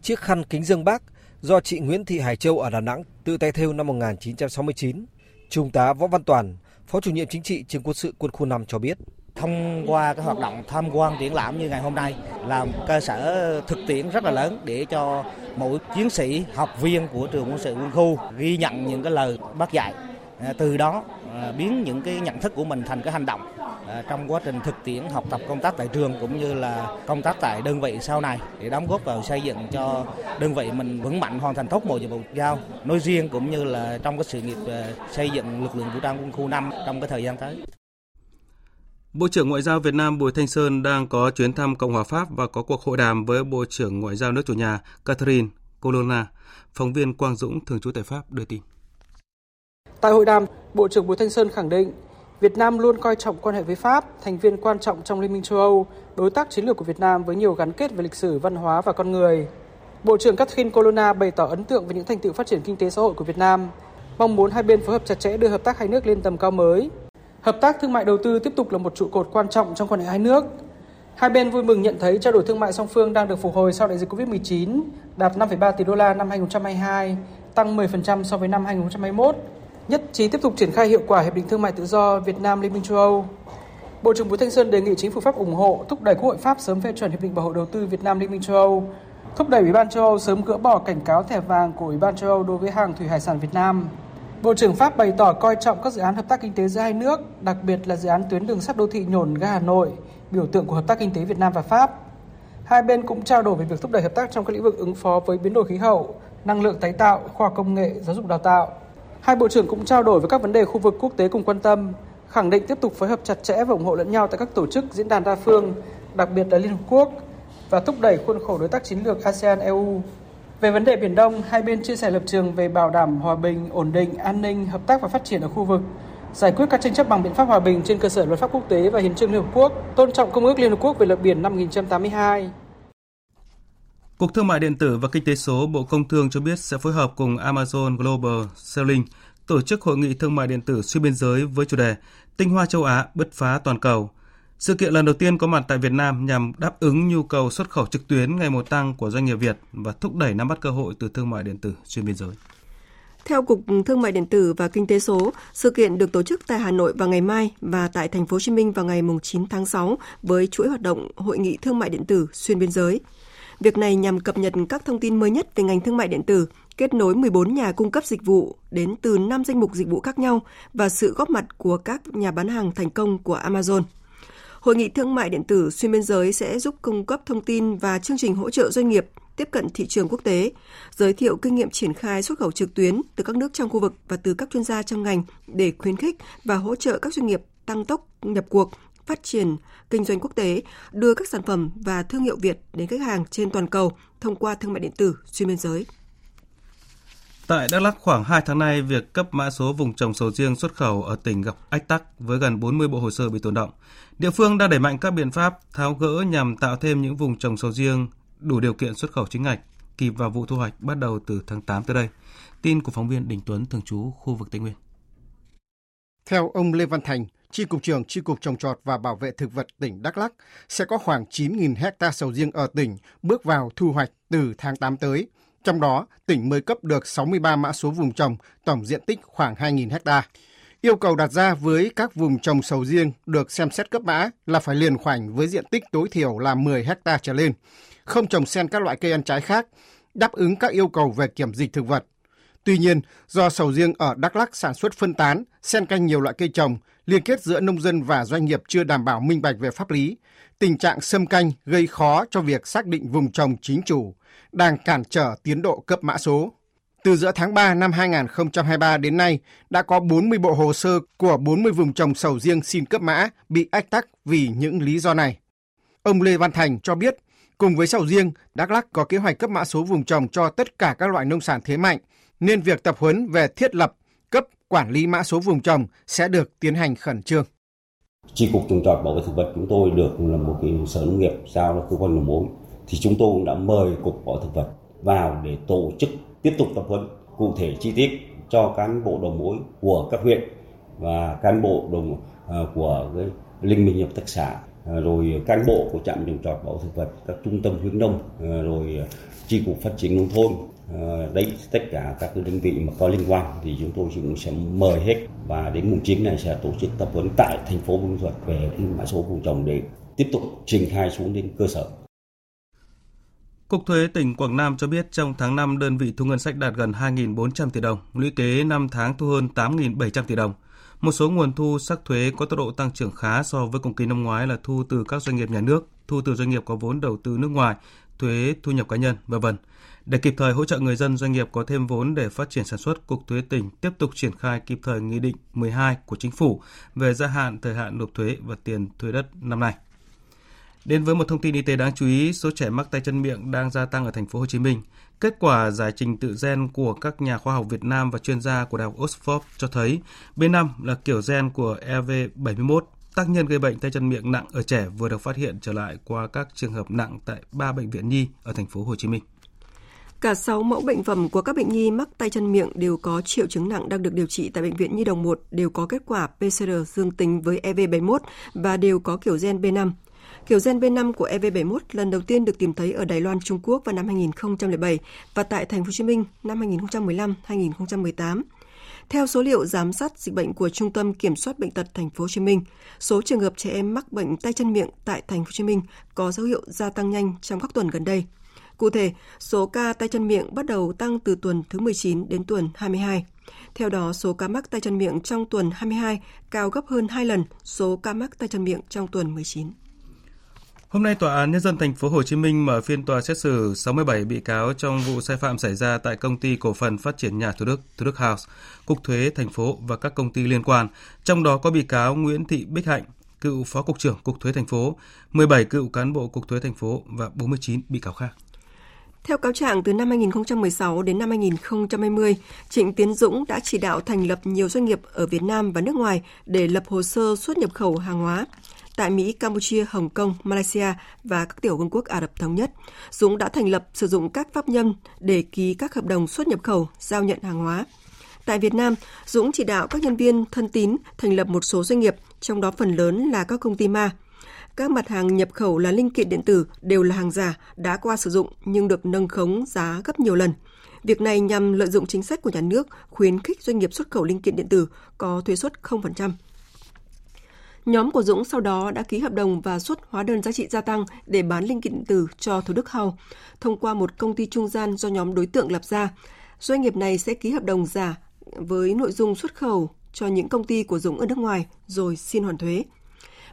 chiếc khăn kính dân Bác do chị Nguyễn Thị Hải Châu ở Đà Nẵng tự tay thêu năm một nghìn chín trăm sáu mươi chín. Trung tá Võ Văn Toàn, Phó Chủ nhiệm Chính trị Trường quân sự Quân khu năm cho biết. Thông qua các hoạt động tham quan triển lãm như ngày hôm nay là một cơ sở thực tiễn rất là lớn để cho mỗi chiến sĩ, học viên của trường quân sự quân khu ghi nhận những cái lời Bác dạy. Từ đó biến những cái nhận thức của mình thành cái hành động trong quá trình thực tiễn học tập công tác tại trường cũng như là công tác tại đơn vị sau này để đóng góp vào xây dựng cho đơn vị mình vững mạnh hoàn thành tốt mọi nhiệm vụ giao nói riêng cũng như là trong cái sự nghiệp xây dựng lực lượng vũ trang quân khu năm trong cái thời gian tới. Bộ trưởng Ngoại giao Việt Nam Bùi Thanh Sơn đang có chuyến thăm Cộng hòa Pháp và có cuộc hội đàm với Bộ trưởng Ngoại giao nước chủ nhà Catherine Colonna. Phóng viên Quang Dũng thường trú tại Pháp đưa tin. Tại hội đàm, Bộ trưởng Bùi Thanh Sơn khẳng định Việt Nam luôn coi trọng quan hệ với Pháp, thành viên quan trọng trong Liên minh châu Âu, đối tác chiến lược của Việt Nam với nhiều gắn kết về lịch sử, văn hóa và con người. Bộ trưởng Catherine Colonna bày tỏ ấn tượng về những thành tựu phát triển kinh tế xã hội của Việt Nam, mong muốn hai bên phối hợp chặt chẽ đưa hợp tác hai nước lên tầm cao mới. Hợp tác thương mại đầu tư tiếp tục là một trụ cột quan trọng trong quan hệ hai nước. Hai bên vui mừng nhận thấy trao đổi thương mại song phương đang được phục hồi sau đại dịch covid mười chín, đạt năm phẩy ba tỷ đô la năm hai nghìn không trăm hai mươi hai, tăng mười phần trăm so với năm hai nghìn không trăm hai mươi mốt. Nhất trí tiếp tục triển khai hiệu quả Hiệp định Thương mại Tự do Việt Nam - Liên minh châu Âu. Bộ trưởng Bùi Thanh Sơn đề nghị chính phủ Pháp ủng hộ, thúc đẩy Quốc hội Pháp sớm phê chuẩn Hiệp định Bảo hộ Đầu tư Việt Nam - Liên minh châu Âu, thúc đẩy Ủy ban châu Âu sớm gỡ bỏ cảnh cáo thẻ vàng của Ủy ban châu Âu đối với hàng thủy hải sản Việt Nam. Bộ trưởng Pháp bày tỏ coi trọng các dự án hợp tác kinh tế giữa hai nước, đặc biệt là dự án tuyến đường sắt đô thị Nhổn ga Hà Nội, biểu tượng của hợp tác kinh tế Việt Nam và Pháp. Hai bên cũng trao đổi về việc thúc đẩy hợp tác trong các lĩnh vực ứng phó với biến đổi khí hậu, năng lượng tái tạo, khoa học công nghệ, giáo dục đào tạo. Hai bộ trưởng cũng trao đổi về các vấn đề khu vực quốc tế cùng quan tâm, khẳng định tiếp tục phối hợp chặt chẽ và ủng hộ lẫn nhau tại các tổ chức diễn đàn đa phương, đặc biệt là Liên Hợp Quốc, và thúc đẩy khuôn khổ đối tác chiến lược a sê an - e u. Về vấn đề Biển Đông, hai bên chia sẻ lập trường về bảo đảm hòa bình, ổn định, an ninh, hợp tác và phát triển ở khu vực, giải quyết các tranh chấp bằng biện pháp hòa bình trên cơ sở luật pháp quốc tế và hiến chương Liên Hợp Quốc, tôn trọng Công ước Liên Hợp Quốc về luật biển năm một nghìn chín trăm tám mươi hai. Cục Thương mại Điện tử và Kinh tế số Bộ Công Thương cho biết sẽ phối hợp cùng Amazon Global Selling tổ chức Hội nghị Thương mại Điện tử xuyên biên giới với chủ đề Tinh hoa châu Á bứt phá toàn cầu. Sự kiện lần đầu tiên có mặt tại Việt Nam nhằm đáp ứng nhu cầu xuất khẩu trực tuyến ngày một tăng của doanh nghiệp Việt và thúc đẩy nắm bắt cơ hội từ thương mại điện tử xuyên biên giới. Theo Cục Thương mại Điện tử và Kinh tế số, sự kiện được tổ chức tại Hà Nội vào ngày mai và tại Thành phố Hồ Chí Minh vào ngày chín tháng sáu với chuỗi hoạt động Hội nghị Thương mại Điện tử xuyên biên giới. Việc này nhằm cập nhật các thông tin mới nhất về ngành thương mại điện tử, kết nối mười bốn nhà cung cấp dịch vụ đến từ năm danh mục dịch vụ khác nhau và sự góp mặt của các nhà bán hàng thành công của Amazon. Hội nghị thương mại điện tử xuyên biên giới sẽ giúp cung cấp thông tin và chương trình hỗ trợ doanh nghiệp tiếp cận thị trường quốc tế, giới thiệu kinh nghiệm triển khai xuất khẩu trực tuyến từ các nước trong khu vực và từ các chuyên gia trong ngành để khuyến khích và hỗ trợ các doanh nghiệp tăng tốc nhập cuộc, phát triển kinh doanh quốc tế, đưa các sản phẩm và thương hiệu Việt đến khách hàng trên toàn cầu thông qua thương mại điện tử xuyên biên giới. Tại Đắk Lắk khoảng hai tháng nay, việc cấp mã số vùng trồng sầu riêng xuất khẩu ở tỉnh gặp ách tắc với gần bốn mươi bộ hồ sơ bị tồn đọng. Địa phương đang đẩy mạnh các biện pháp tháo gỡ nhằm tạo thêm những vùng trồng sầu riêng đủ điều kiện xuất khẩu chính ngạch. kịp vào vụ thu hoạch bắt đầu từ tháng tám tới đây. Tin của phóng viên Đình Tuấn thường trú khu vực Tây Nguyên. Theo ông Lê Văn Thành, Chi cục trưởng Chi cục trồng trọt và bảo vệ thực vật tỉnh Đắk Lắk, sẽ có khoảng chín nghìn ha sầu riêng ở tỉnh bước vào thu hoạch từ tháng tám tới. Trong đó, tỉnh mới cấp được sáu mươi ba mã số vùng trồng, tổng diện tích khoảng hai nghìn ha. Yêu cầu đặt ra với các vùng trồng sầu riêng được xem xét cấp mã là phải liền khoảnh với diện tích tối thiểu là mười ha trở lên, không trồng xen các loại cây ăn trái khác, đáp ứng các yêu cầu về kiểm dịch thực vật. Tuy nhiên, do sầu riêng ở Đắk Lắk sản xuất phân tán, xen canh nhiều loại cây trồng, liên kết giữa nông dân và doanh nghiệp chưa đảm bảo minh bạch về pháp lý, tình trạng xâm canh gây khó cho việc xác định vùng trồng chính chủ, đang cản trở tiến độ cấp mã số. Từ giữa tháng ba năm hai nghìn không trăm hai mươi ba đến nay, đã có bốn mươi bộ hồ sơ của bốn mươi vùng trồng sầu riêng xin cấp mã bị ách tắc vì những lý do này. Ông Lê Văn Thành cho biết, cùng với sầu riêng, Đắk Lắk có kế hoạch cấp mã số vùng trồng cho tất cả các loại nông sản thế mạnh, nên việc tập huấn về thiết lập, cấp, quản lý mã số vùng trồng sẽ được tiến hành khẩn trương. Chi cục trồng trọt bảo vệ thực vật chúng tôi được là một cái sở nông nghiệp giao là cơ quan đầu mối, thì chúng tôi cũng đã mời cục bảo vệ thực vật vào để tổ chức tiếp tục tập huấn cụ thể chi tiết cho cán bộ đầu mối của các huyện và cán bộ đồng uh, của cái liên minh hợp tác xã, uh, rồi cán bộ của trạm trồng trọt bảo vệ thực vật, các trung tâm khuyến nông, uh, rồi chi cục phát triển nông thôn. Đấy, tất cả các đơn vị mà có liên quan thì chúng tôi cũng sẽ mời hết, và đến mùng chín này sẽ tổ chức tập huấn tại thành phố Buôn Ma Thuột về mã số vùng trồng để tiếp tục triển khai xuống đến cơ sở. Cục Thuế tỉnh Quảng Nam cho biết trong tháng năm đơn vị thu ngân sách đạt gần hai nghìn bốn trăm tỷ đồng, lũy kế năm tháng thu hơn tám nghìn bảy trăm tỷ đồng. Một số nguồn thu sắc thuế có tốc độ tăng trưởng khá so với cùng kỳ năm ngoái là thu từ các doanh nghiệp nhà nước, thu từ doanh nghiệp có vốn đầu tư nước ngoài, thuế thu nhập cá nhân, vân vân. Để kịp thời hỗ trợ người dân doanh nghiệp có thêm vốn để phát triển sản xuất, Cục Thuế tỉnh tiếp tục triển khai kịp thời Nghị định mười hai của Chính phủ về gia hạn thời hạn nộp thuế và tiền thuê đất năm nay. Đến với một thông tin y tế đáng chú ý, số trẻ mắc tay chân miệng đang gia tăng ở thành phố Hồ Chí Minh. Kết quả giải trình tự gen của các nhà khoa học Việt Nam và chuyên gia của Đại học Oxford cho thấy B năm là kiểu gen của E V bảy mươi mốt, tác nhân gây bệnh tay chân miệng nặng ở trẻ vừa được phát hiện trở lại qua các trường hợp nặng tại ba bệnh viện nhi ở thành phố Hồ Chí Minh. Cả sáu mẫu bệnh phẩm của các bệnh nhi mắc tay chân miệng đều có triệu chứng nặng đang được điều trị tại Bệnh viện Nhi Đồng một đều có kết quả pê xê rờ dương tính với E V bảy mươi mốt và đều có kiểu gen B năm. Kiểu gen B năm của E V bảy mươi mốt lần đầu tiên được tìm thấy ở Đài Loan, Trung Quốc vào năm hai nghìn không trăm lẻ bảy và tại Thành phố Hồ Chí Minh năm hai nghìn không trăm mười lăm đến hai nghìn không trăm mười tám. Theo số liệu giám sát dịch bệnh của Trung tâm Kiểm soát Bệnh tật Thành phố Hồ Chí Minh, số trường hợp trẻ em mắc bệnh tay chân miệng tại Thành phố Hồ Chí Minh có dấu hiệu gia tăng nhanh trong các tuần gần đây. Cụ thể, số ca tay chân miệng bắt đầu tăng từ tuần thứ mười chín đến tuần hai mươi hai. Theo đó, số ca mắc tay chân miệng trong tuần hai mươi hai cao gấp hơn hai lần số ca mắc tay chân miệng trong tuần mười chín. Hôm nay, Tòa án Nhân dân Thành phố Hồ Chí Minh mở phiên tòa xét xử sáu mươi bảy bị cáo trong vụ sai phạm xảy ra tại Công ty Cổ phần Phát triển Nhà Thủ Đức, Thủ Đức House, Cục Thuế Thành phố và các công ty liên quan, trong đó có bị cáo Nguyễn Thị Bích Hạnh, cựu Phó Cục trưởng Cục Thuế Thành phố, mười bảy cựu cán bộ Cục Thuế Thành phố và bốn mươi chín bị cáo khác. Theo cáo trạng, từ năm hai nghìn không trăm mười sáu đến năm hai nghìn không trăm hai mươi, Trịnh Tiến Dũng đã chỉ đạo thành lập nhiều doanh nghiệp ở Việt Nam và nước ngoài để lập hồ sơ xuất nhập khẩu hàng hóa. Tại Mỹ, Campuchia, Hồng Kông, Malaysia và các tiểu vương quốc Ả Rập Thống Nhất, Dũng đã thành lập sử dụng các pháp nhân để ký các hợp đồng xuất nhập khẩu, giao nhận hàng hóa. Tại Việt Nam, Dũng chỉ đạo các nhân viên thân tín thành lập một số doanh nghiệp, trong đó phần lớn là các công ty ma. Các mặt hàng nhập khẩu là linh kiện điện tử đều là hàng giả, đã qua sử dụng nhưng được nâng khống giá gấp nhiều lần. Việc này nhằm lợi dụng chính sách của nhà nước khuyến khích doanh nghiệp xuất khẩu linh kiện điện tử có thuế suất không phần trăm. Nhóm của Dũng sau đó đã ký hợp đồng và xuất hóa đơn giá trị gia tăng để bán linh kiện điện tử cho Thủ Đức House thông qua một công ty trung gian do nhóm đối tượng lập ra. Doanh nghiệp này sẽ ký hợp đồng giả với nội dung xuất khẩu cho những công ty của Dũng ở nước ngoài rồi xin hoàn thuế.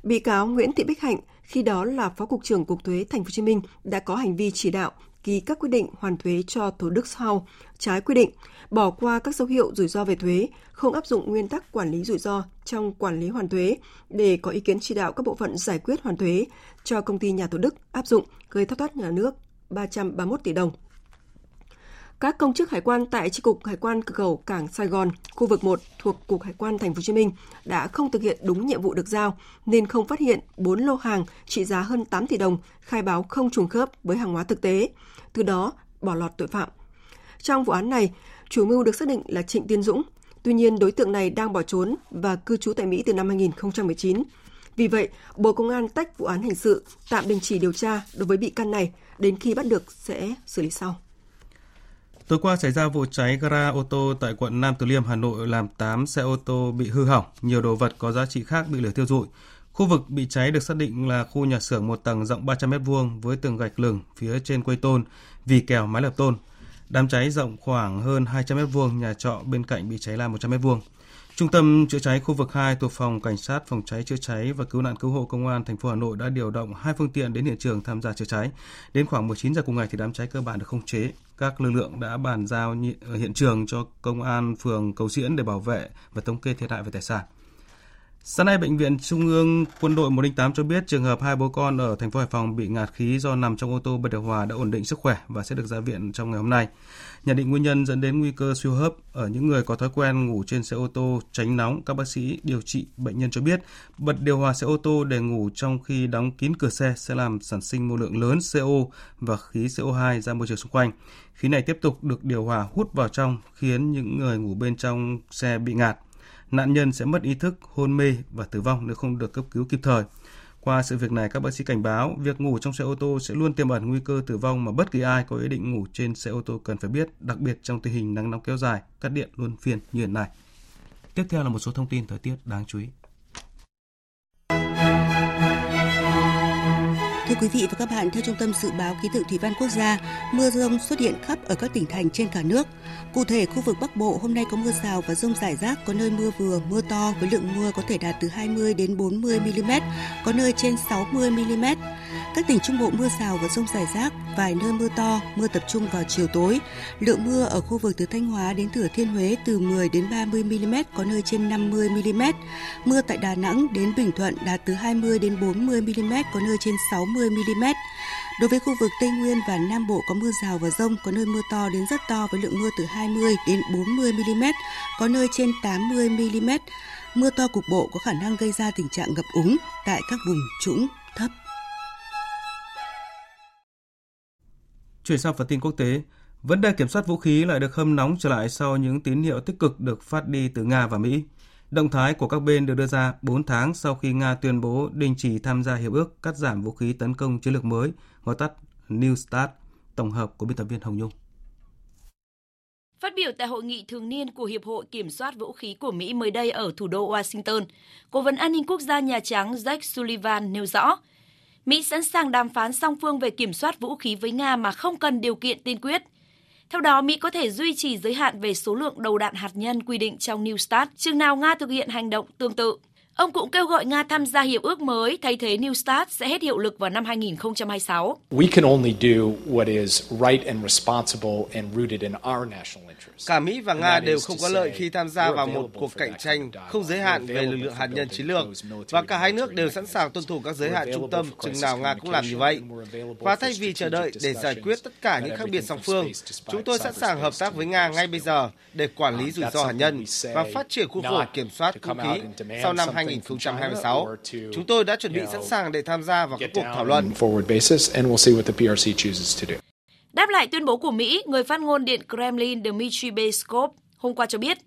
Bị cáo Nguyễn Thị Bích Hạnh, khi đó là Phó Cục trưởng Cục Thuế Thành phố Hồ Chí Minh, đã có hành vi chỉ đạo ký các quyết định hoàn thuế cho Thủ Đức House trái quy định, bỏ qua các dấu hiệu rủi ro về thuế, không áp dụng nguyên tắc quản lý rủi ro trong quản lý hoàn thuế để có ý kiến chỉ đạo các bộ phận giải quyết hoàn thuế cho công ty nhà Thủ Đức áp dụng, gây thất thoát nhà nước ba trăm ba mươi mốt tỷ đồng. Các công chức hải quan tại chi cục hải quan cửa khẩu cảng Sài Gòn, khu vực một thuộc Cục Hải quan Thành phố Hồ Chí Minh đã không thực hiện đúng nhiệm vụ được giao nên không phát hiện bốn lô hàng trị giá hơn tám tỷ đồng khai báo không trùng khớp với hàng hóa thực tế. Từ đó, bỏ lọt tội phạm. Trong vụ án này, chủ mưu được xác định là Trịnh Tiến Dũng. Tuy nhiên, đối tượng này đang bỏ trốn và cư trú tại Mỹ từ năm hai nghìn không trăm mười chín. Vì vậy, Bộ Công an tách vụ án hình sự, tạm đình chỉ điều tra đối với bị can này, đến khi bắt được sẽ xử lý sau. Tối qua xảy ra vụ cháy gara ô tô tại quận Nam Từ Liêm, Hà Nội làm tám xe ô tô bị hư hỏng, nhiều đồ vật có giá trị khác bị lửa thiêu rụi. Khu vực bị cháy được xác định là khu nhà xưởng một tầng rộng ba trăm mét vuông với tường gạch lửng phía trên quây tôn, vì kèo mái lợp tôn. Đám cháy rộng khoảng hơn hai trăm mét vuông, nhà trọ bên cạnh bị cháy lan một trăm mét vuông. Trung tâm chữa cháy khu vực hai thuộc phòng Cảnh sát phòng cháy chữa cháy và cứu nạn cứu hộ Công an thành phố Hà Nội đã điều động hai phương tiện đến hiện trường tham gia chữa cháy. Đến khoảng mười chín giờ cùng ngày thì đám cháy cơ bản được khống chế. Các lực lượng đã bàn giao hiện trường cho Công an phường Cầu Diễn để bảo vệ và thống kê thiệt hại về tài sản. Sáng nay, Bệnh viện Trung ương Quân đội một không tám cho biết trường hợp hai bố con ở thành phố Hải Phòng bị ngạt khí do nằm trong ô tô bật điều hòa đã ổn định sức khỏe và sẽ được ra viện trong ngày hôm nay. Nhận định nguyên nhân dẫn đến nguy cơ suy hô hấp ở những người có thói quen ngủ trên xe ô tô tránh nóng, các bác sĩ điều trị bệnh nhân cho biết bật điều hòa xe ô tô để ngủ trong khi đóng kín cửa xe sẽ làm sản sinh một lượng lớn xê o và khí xê o hai ra môi trường xung quanh. Khí này tiếp tục được điều hòa hút vào trong khiến những người ngủ bên trong xe bị ngạt. Nạn nhân sẽ mất ý thức, hôn mê và tử vong nếu không được cấp cứu kịp thời. Qua sự việc này, các bác sĩ cảnh báo việc ngủ trong xe ô tô sẽ luôn tiềm ẩn nguy cơ tử vong mà bất kỳ ai có ý định ngủ trên xe ô tô cần phải biết, đặc biệt trong tình hình nắng nóng kéo dài, cắt điện luân phiên như hiện nay. Tiếp theo là một số thông tin thời tiết đáng chú ý. Thưa quý vị và các bạn, theo Trung tâm Dự báo Khí tượng Thủy văn Quốc gia, mưa dông xuất hiện khắp ở các tỉnh thành trên cả nước. Cụ thể, khu vực Bắc Bộ hôm nay có mưa rào và dông rải rác, có nơi mưa vừa, mưa to với lượng mưa có thể đạt từ hai mươi đến bốn mươi mi li mét, có nơi trên sáu mươi mi li mét. Các tỉnh Trung Bộ mưa rào và dông rải rác, vài nơi mưa to, mưa tập trung vào chiều tối. Lượng mưa ở khu vực từ Thanh Hóa đến Thừa Thiên Huế từ mười đến ba mươi mi li mét, có nơi trên năm mươi mi li mét. Mưa tại Đà Nẵng đến Bình Thuận đạt từ hai mươi đến bốn mươi mi li mét, có nơi trên sáu mươi mi li mét. Đối với khu vực Tây Nguyên và Nam Bộ có mưa rào và dông, có nơi mưa to đến rất to với lượng mưa từ hai mươi đến bốn mươi mi li mét, có nơi trên tám mươi mi li mét. Mưa to cục bộ có khả năng gây ra tình trạng ngập úng tại các vùng trũng thấp. Chuyển sang phần tin quốc tế, vấn đề kiểm soát vũ khí lại được hâm nóng trở lại sau những tín hiệu tích cực được phát đi từ Nga và Mỹ. Động thái của các bên được đưa ra bốn tháng sau khi Nga tuyên bố đình chỉ tham gia hiệp ước cắt giảm vũ khí tấn công chiến lược mới, gọi tắt New START, tổng hợp của biên tập viên Hồng Nhung. Phát biểu tại hội nghị thường niên của Hiệp hội Kiểm soát Vũ khí của Mỹ mới đây ở thủ đô Washington, Cố vấn An ninh Quốc gia Nhà Trắng Jake Sullivan nêu rõ, Mỹ sẵn sàng đàm phán song phương về kiểm soát vũ khí với Nga mà không cần điều kiện tiên quyết. Theo đó, Mỹ có thể duy trì giới hạn về số lượng đầu đạn hạt nhân quy định trong New START, chừng nào Nga thực hiện hành động tương tự. Ông cũng kêu gọi Nga tham gia hiệp ước mới thay thế New START sẽ hết hiệu lực vào năm hai nghìn không trăm hai mươi sáu. Cả Mỹ và Nga đều không có lợi khi tham gia vào một cuộc cạnh tranh không giới hạn về lực lượng hạt nhân chiến lược, và cả hai nước đều sẵn sàng tuân thủ các giới hạn trung tâm chừng nào Nga cũng làm như vậy. Và thay vì chờ đợi để giải quyết tất cả những khác biệt song phương, chúng tôi sẵn sàng hợp tác với Nga ngay bây giờ để quản lý rủi ro hạt nhân và phát triển khu vực kiểm soát vũ khí. Sau năm hai nghìn không trăm hai mươi sáu, chúng tôi đã chuẩn bị sẵn sàng để tham gia vào các cuộc thảo luận. Đáp lại tuyên bố của Mỹ, người phát ngôn Điện Kremlin Dmitry Peskov hôm qua cho biết,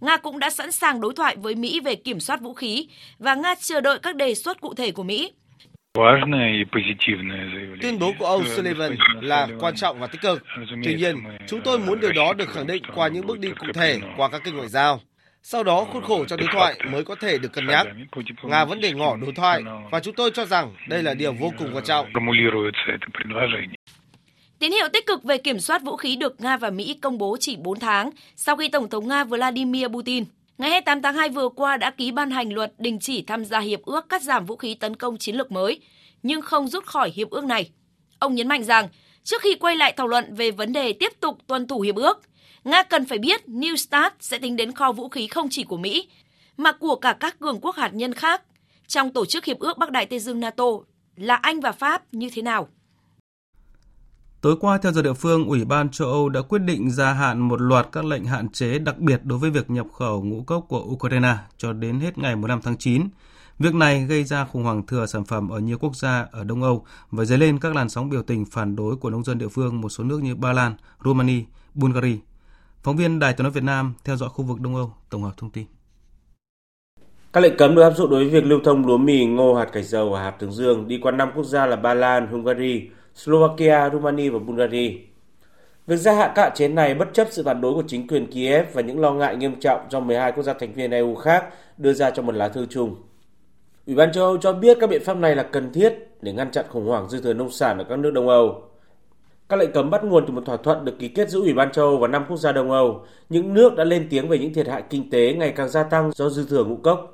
Nga cũng đã sẵn sàng đối thoại với Mỹ về kiểm soát vũ khí và Nga chờ đợi các đề xuất cụ thể của Mỹ. Tuyên bố của ông Sullivan là quan trọng và tích cực. Tuy nhiên, chúng tôi muốn điều đó được khẳng định qua những bước đi cụ thể qua các kênh ngoại giao. Sau đó, khuôn khổ cho đối thoại mới có thể được cân nhắc. Nga vẫn để ngỏ đối thoại và chúng tôi cho rằng đây là điều vô cùng quan trọng. Tín hiệu tích cực về kiểm soát vũ khí được Nga và Mỹ công bố chỉ bốn tháng sau khi Tổng thống Nga Vladimir Putin ngày hai mươi tám tháng hai vừa qua đã ký ban hành luật đình chỉ tham gia hiệp ước cắt giảm vũ khí tấn công chiến lược mới, nhưng không rút khỏi hiệp ước này. Ông nhấn mạnh rằng, trước khi quay lại thảo luận về vấn đề tiếp tục tuân thủ hiệp ước, Nga cần phải biết New START sẽ tính đến kho vũ khí không chỉ của Mỹ, mà của cả các cường quốc hạt nhân khác trong Tổ chức Hiệp ước Bắc Đại Tây Dương NATO là Anh và Pháp như thế nào. Tối qua, theo giờ địa phương, Ủy ban châu Âu đã quyết định gia hạn một loạt các lệnh hạn chế đặc biệt đối với việc nhập khẩu ngũ cốc của Ukraine cho đến hết ngày mười lăm tháng chín. Việc này gây ra khủng hoảng thừa sản phẩm ở nhiều quốc gia ở Đông Âu và dấy lên các làn sóng biểu tình phản đối của nông dân địa phương một số nước như Ba Lan, Romania, Bulgaria. Phóng viên Đài Tiếng nói Việt Nam theo dõi khu vực Đông Âu tổng hợp thông tin. Các lệnh cấm được áp dụng đối với việc lưu thông lúa mì, ngô, hạt cải dầu và hạt hướng dương đi qua năm quốc gia là Ba Lan, Hungary, Slovakia, Romania và Bulgaria. Việc gia hạn các hạn chế này bất chấp sự phản đối của chính quyền Kiev và những lo ngại nghiêm trọng do mười hai quốc gia thành viên e u khác đưa ra trong một lá thư chung. Ủy ban châu Âu cho biết các biện pháp này là cần thiết để ngăn chặn khủng hoảng dư thừa nông sản ở các nước Đông Âu. Các lệnh cấm bắt nguồn từ một thỏa thuận được ký kết giữa Ủy ban châu Âu và năm quốc gia Đông Âu, những nước đã lên tiếng về những thiệt hại kinh tế ngày càng gia tăng do dư thừa ngũ cốc.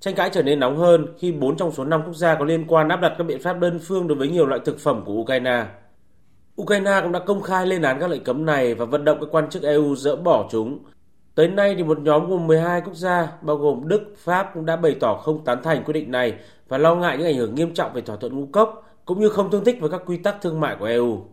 Tranh cãi trở nên nóng hơn khi bốn trong số năm quốc gia có liên quan áp đặt các biện pháp đơn phương đối với nhiều loại thực phẩm của Ukraine. Ukraine cũng đã công khai lên án các lệnh cấm này và vận động các quan chức e u dỡ bỏ chúng. Tới nay, thì một nhóm gồm mười hai quốc gia, bao gồm Đức, Pháp cũng đã bày tỏ không tán thành quyết định này và lo ngại những ảnh hưởng nghiêm trọng về thỏa thuận ngũ cốc, cũng như không tương thích với các quy tắc thương mại của e u.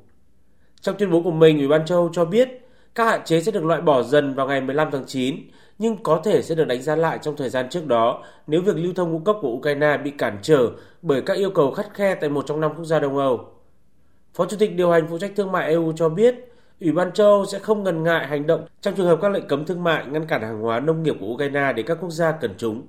Trong tuyên bố của mình, Ủy ban châu Âu cho biết các hạn chế sẽ được loại bỏ dần vào ngày mười lăm tháng chín, nhưng có thể sẽ được đánh giá lại trong thời gian trước đó nếu việc lưu thông ngũ cốc của Ukraine bị cản trở bởi các yêu cầu khắt khe tại một trong năm quốc gia Đông Âu. Phó Chủ tịch điều hành phụ trách thương mại e u cho biết, Ủy ban châu Âu sẽ không ngần ngại hành động trong trường hợp các lệnh cấm thương mại ngăn cản hàng hóa nông nghiệp của Ukraine để các quốc gia cần chúng.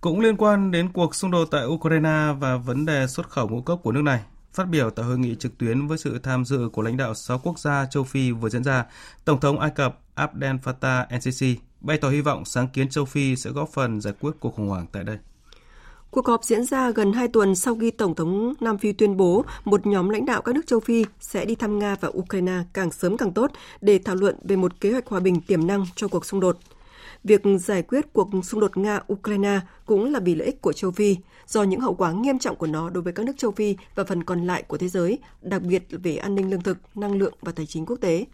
Cũng liên quan đến cuộc xung đột tại Ukraine và vấn đề xuất khẩu ngũ cốc của nước này, phát biểu tại hội nghị trực tuyến với sự tham dự của lãnh đạo sáu quốc gia châu Phi vừa diễn ra, Tổng thống Ai Cập Abdel Fattah el-Sisi bày tỏ hy vọng sáng kiến châu Phi sẽ góp phần giải quyết cuộc khủng hoảng tại đây. Cuộc họp diễn ra gần hai tuần sau khi Tổng thống Nam Phi tuyên bố một nhóm lãnh đạo các nước châu Phi sẽ đi thăm Nga và Ukraine càng sớm càng tốt để thảo luận về một kế hoạch hòa bình tiềm năng cho cuộc xung đột. Việc giải quyết cuộc xung đột Nga-Ukraine cũng là vì lợi ích của châu Phi, do những hậu quả nghiêm trọng của nó đối với các nước châu Phi và phần còn lại của thế giới, đặc biệt về an ninh lương thực, năng lượng và tài chính quốc tế.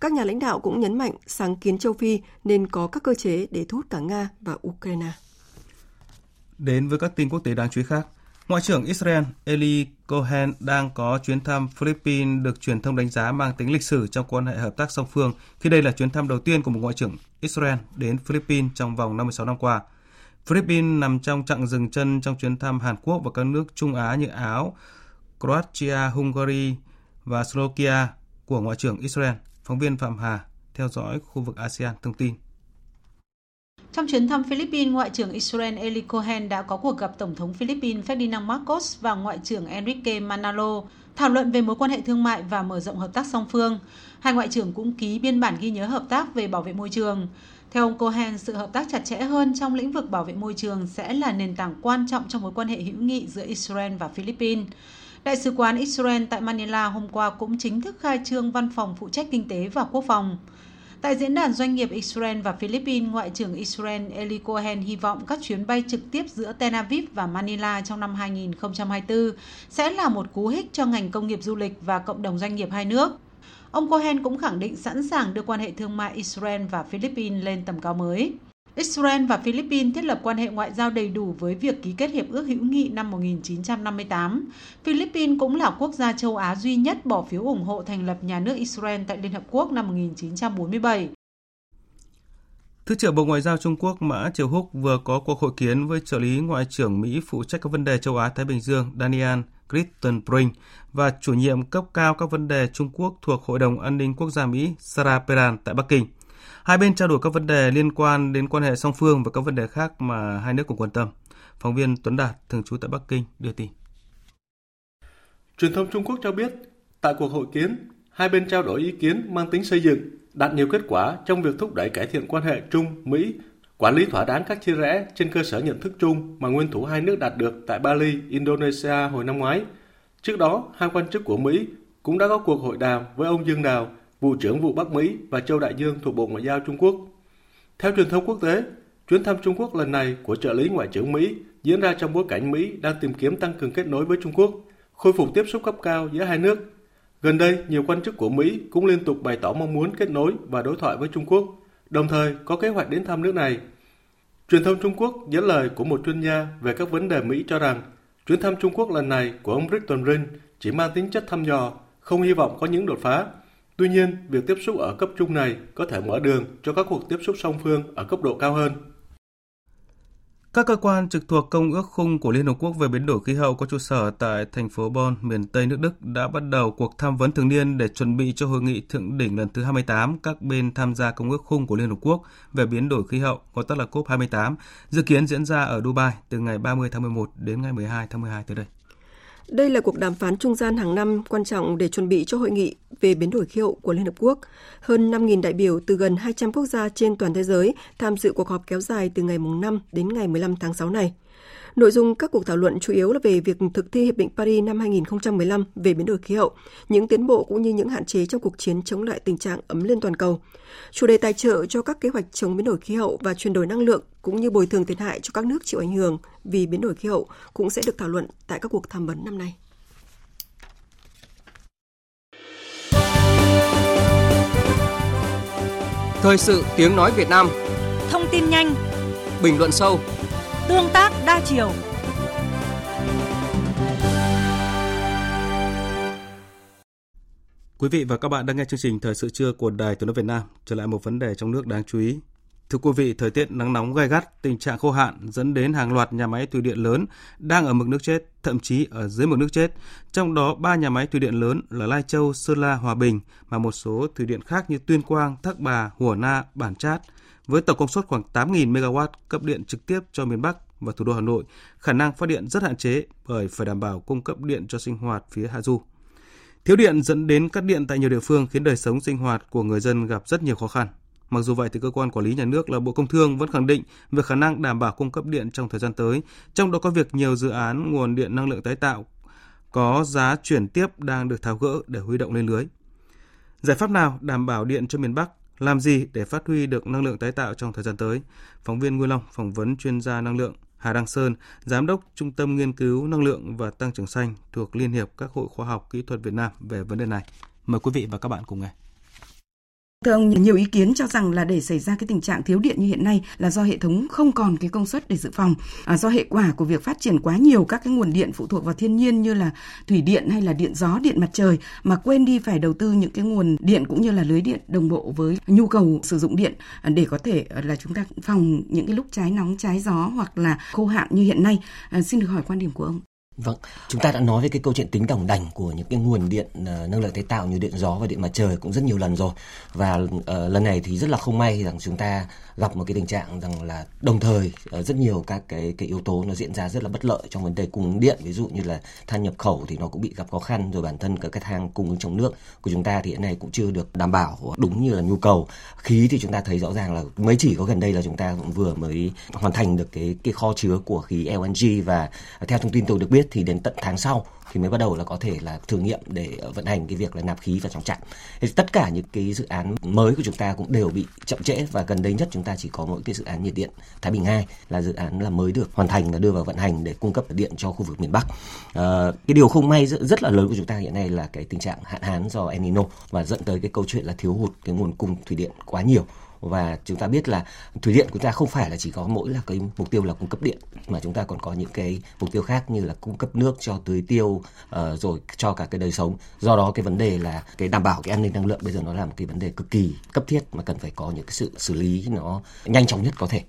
Các nhà lãnh đạo cũng nhấn mạnh sáng kiến châu Phi nên có các cơ chế để thu hút cả Nga và Ukraine. Đến với các tin quốc tế đáng chú ý khác, Ngoại trưởng Israel Eli Cohen đang có chuyến thăm Philippines được truyền thông đánh giá mang tính lịch sử trong quan hệ hợp tác song phương khi đây là chuyến thăm đầu tiên của một ngoại trưởng Israel đến Philippines trong vòng năm mươi sáu năm qua. Philippines nằm trong chặng dừng chân trong chuyến thăm Hàn Quốc và các nước Trung Á như Áo, Croatia, Hungary và Slovakia của ngoại trưởng Israel. Phóng viên Phạm Hà theo dõi khu vực a sê an thông tin. Trong chuyến thăm Philippines, Ngoại trưởng Israel Eli Cohen đã có cuộc gặp Tổng thống Philippines Ferdinand Marcos và Ngoại trưởng Enrique Manalo, thảo luận về mối quan hệ thương mại và mở rộng hợp tác song phương. Hai ngoại trưởng cũng ký biên bản ghi nhớ hợp tác về bảo vệ môi trường. Theo ông Cohen, sự hợp tác chặt chẽ hơn trong lĩnh vực bảo vệ môi trường sẽ là nền tảng quan trọng trong mối quan hệ hữu nghị giữa Israel và Philippines. Đại sứ quán Israel tại Manila hôm qua cũng chính thức khai trương văn phòng phụ trách kinh tế và quốc phòng. Tại diễn đàn doanh nghiệp Israel và Philippines, Ngoại trưởng Israel Eli Cohen hy vọng các chuyến bay trực tiếp giữa Tel Aviv và Manila trong năm hai nghìn không trăm hai mươi tư sẽ là một cú hích cho ngành công nghiệp du lịch và cộng đồng doanh nghiệp hai nước. Ông Cohen cũng khẳng định sẵn sàng đưa quan hệ thương mại Israel và Philippines lên tầm cao mới. Israel và Philippines thiết lập quan hệ ngoại giao đầy đủ với việc ký kết Hiệp ước Hữu nghị năm một nghìn chín trăm năm mươi tám. Philippines cũng là quốc gia châu Á duy nhất bỏ phiếu ủng hộ thành lập nhà nước Israel tại Liên Hợp Quốc năm một nghìn chín trăm bốn mươi bảy. Thứ trưởng Bộ Ngoại giao Trung Quốc Mã Triều Húc vừa có cuộc hội kiến với trợ lý Ngoại trưởng Mỹ phụ trách các vấn đề châu Á-Thái Bình Dương Daniel Christenbrink và chủ nhiệm cấp cao các vấn đề Trung Quốc thuộc Hội đồng An ninh Quốc gia Mỹ Sarah Perran tại Bắc Kinh. Hai bên trao đổi các vấn đề liên quan đến quan hệ song phương và các vấn đề khác mà hai nước cùng quan tâm. Phóng viên Tuấn Đạt, thường trú tại Bắc Kinh, đưa tin. Truyền thông Trung Quốc cho biết, tại cuộc hội kiến, hai bên trao đổi ý kiến mang tính xây dựng, đạt nhiều kết quả trong việc thúc đẩy cải thiện quan hệ Trung-Mỹ, quản lý thỏa đáng các chia rẽ trên cơ sở nhận thức chung mà nguyên thủ hai nước đạt được tại Bali, Indonesia hồi năm ngoái. Trước đó, hai quan chức của Mỹ cũng đã có cuộc hội đàm với ông Dương Đào, Vụ trưởng Vụ Bắc Mỹ và Châu Đại Dương thuộc Bộ Ngoại giao Trung Quốc. Theo truyền thông quốc tế, chuyến thăm Trung Quốc lần này của trợ lý Ngoại trưởng Mỹ diễn ra trong bối cảnh Mỹ đang tìm kiếm tăng cường kết nối với Trung Quốc, khôi phục tiếp xúc cấp cao giữa hai nước. Gần đây, nhiều quan chức của Mỹ cũng liên tục bày tỏ mong muốn kết nối và đối thoại với Trung Quốc, đồng thời có kế hoạch đến thăm nước này. Truyền thông Trung Quốc dẫn lời của một chuyên gia về các vấn đề Mỹ cho rằng chuyến thăm Trung Quốc lần này của ông Christenbrink chỉ mang tính chất thăm dò, không hy vọng có những đột phá. Tuy nhiên, việc tiếp xúc ở cấp trung này có thể mở đường cho các cuộc tiếp xúc song phương ở cấp độ cao hơn. Các cơ quan trực thuộc Công ước Khung của Liên Hợp Quốc về biến đổi khí hậu có trụ sở tại thành phố Bonn, miền Tây nước Đức đã bắt đầu cuộc tham vấn thường niên để chuẩn bị cho hội nghị thượng đỉnh lần thứ hai mươi tám các bên tham gia Công ước Khung của Liên Hợp Quốc về biến đổi khí hậu, gọi tắt là cốp hai mươi tám, dự kiến diễn ra ở Dubai từ ngày ba mươi tháng mười một đến ngày mười hai tháng mười hai tới đây. Đây là cuộc đàm phán trung gian hàng năm quan trọng để chuẩn bị cho hội nghị về biến đổi khí hậu của Liên Hợp Quốc. Hơn năm nghìn đại biểu từ gần hai trăm quốc gia trên toàn thế giới tham dự cuộc họp kéo dài từ ngày năm đến ngày mười lăm tháng sáu này. Nội dung các cuộc thảo luận chủ yếu là về việc thực thi Hiệp định Paris năm hai không một năm về biến đổi khí hậu, những tiến bộ cũng như những hạn chế trong cuộc chiến chống lại tình trạng ấm lên toàn cầu. Chủ đề tài trợ cho các kế hoạch chống biến đổi khí hậu và chuyển đổi năng lượng cũng như bồi thường thiệt hại cho các nước chịu ảnh hưởng vì biến đổi khí hậu cũng sẽ được thảo luận tại các cuộc tham vấn năm nay. Thời sự tiếng nói Việt Nam. Thông tin nhanh, bình luận sâu, tương tác đa chiều. Quý vị và các bạn đang nghe chương trình Thời sự trưa của Đài Tiếng nói Việt Nam. Trở lại một vấn đề trong nước đáng chú ý. Thưa quý vị, thời tiết nắng nóng gay gắt, tình trạng khô hạn dẫn đến hàng loạt nhà máy thủy điện lớn đang ở mực nước chết, thậm chí ở dưới mực nước chết. Trong đó, ba nhà máy thủy điện lớn là Lai Châu, Sơn La, Hòa Bình và một số thủy điện khác như Tuyên Quang, Thác Bà, Hủa Na, Bản Chát. Với tổng công suất khoảng tám nghìn mê ga oát cấp điện trực tiếp cho miền Bắc và thủ đô Hà Nội, khả năng phát điện rất hạn chế bởi phải đảm bảo cung cấp điện cho sinh hoạt phía Hạ Du. Thiếu điện dẫn đến cắt điện tại nhiều địa phương khiến đời sống sinh hoạt của người dân gặp rất nhiều khó khăn. Mặc dù vậy, thì cơ quan quản lý nhà nước là Bộ Công Thương vẫn khẳng định về khả năng đảm bảo cung cấp điện trong thời gian tới, trong đó có việc nhiều dự án nguồn điện năng lượng tái tạo có giá chuyển tiếp đang được tháo gỡ để huy động lên lưới. Giải pháp nào đảm bảo điện cho miền Bắc? Làm gì để phát huy được năng lượng tái tạo trong thời gian tới? Phóng viên Nguyên Long phỏng vấn chuyên gia năng lượng Hà Đăng Sơn, Giám đốc Trung tâm Nghiên cứu Năng lượng và Tăng trưởng Xanh thuộc Liên hiệp các hội khoa học kỹ thuật Việt Nam về vấn đề này. Mời quý vị và các bạn cùng nghe. Thưa ông, nhiều ý kiến cho rằng là để xảy ra cái tình trạng thiếu điện như hiện nay là do hệ thống không còn cái công suất để dự phòng, à, do hệ quả của việc phát triển quá nhiều các cái nguồn điện phụ thuộc vào thiên nhiên như là thủy điện hay là điện gió, điện mặt trời mà quên đi phải đầu tư những cái nguồn điện cũng như là lưới điện đồng bộ với nhu cầu sử dụng điện để có thể là chúng ta phòng những cái lúc trái nóng, trái gió hoặc là khô hạn như hiện nay. À, xin được hỏi quan điểm của ông. Vâng, chúng ta đã nói về cái câu chuyện tính tổng đành của những cái nguồn điện uh, năng lượng tái tạo như điện gió và điện mặt trời cũng rất nhiều lần rồi. Và uh, lần này thì rất là không may rằng chúng ta gặp một cái tình trạng rằng là đồng thời uh, rất nhiều các cái cái yếu tố nó diễn ra rất là bất lợi trong vấn đề cung ứng điện. Ví dụ như là than nhập khẩu thì nó cũng bị gặp khó khăn, rồi bản thân các cái thang cung ứng trong nước của chúng ta thì hiện nay cũng chưa được đảm bảo đúng như là nhu cầu. Khí thì chúng ta thấy rõ ràng là mới chỉ có gần đây là chúng ta cũng vừa mới hoàn thành được cái cái kho chứa của khí lờ en giê, và theo thông tin tôi được biết thì đến tận tháng sau thì mới bắt đầu là có thể là thử nghiệm để vận hành cái việc là nạp khí vào trong trạm. Tất cả những cái dự án mới của chúng ta cũng đều bị chậm trễ, và gần đây nhất chúng ta chỉ có mỗi cái dự án nhiệt điện Thái Bình hai là dự án là mới được hoàn thành và đưa vào vận hành để cung cấp điện cho khu vực miền Bắc. À, cái điều không may rất là lớn của chúng ta hiện nay là cái tình trạng hạn hán do El Nino và dẫn tới cái câu chuyện là thiếu hụt cái nguồn cung thủy điện quá nhiều. Và chúng ta biết là thủy điện của chúng ta không phải là chỉ có mỗi là cái mục tiêu là cung cấp điện, mà chúng ta còn có những cái mục tiêu khác như là cung cấp nước cho tưới tiêu, uh, rồi cho cả cái đời sống. Do đó cái vấn đề là cái đảm bảo cái an ninh năng lượng bây giờ nó là một cái vấn đề cực kỳ cấp thiết mà cần phải có những cái sự xử lý nó nhanh chóng nhất có thể.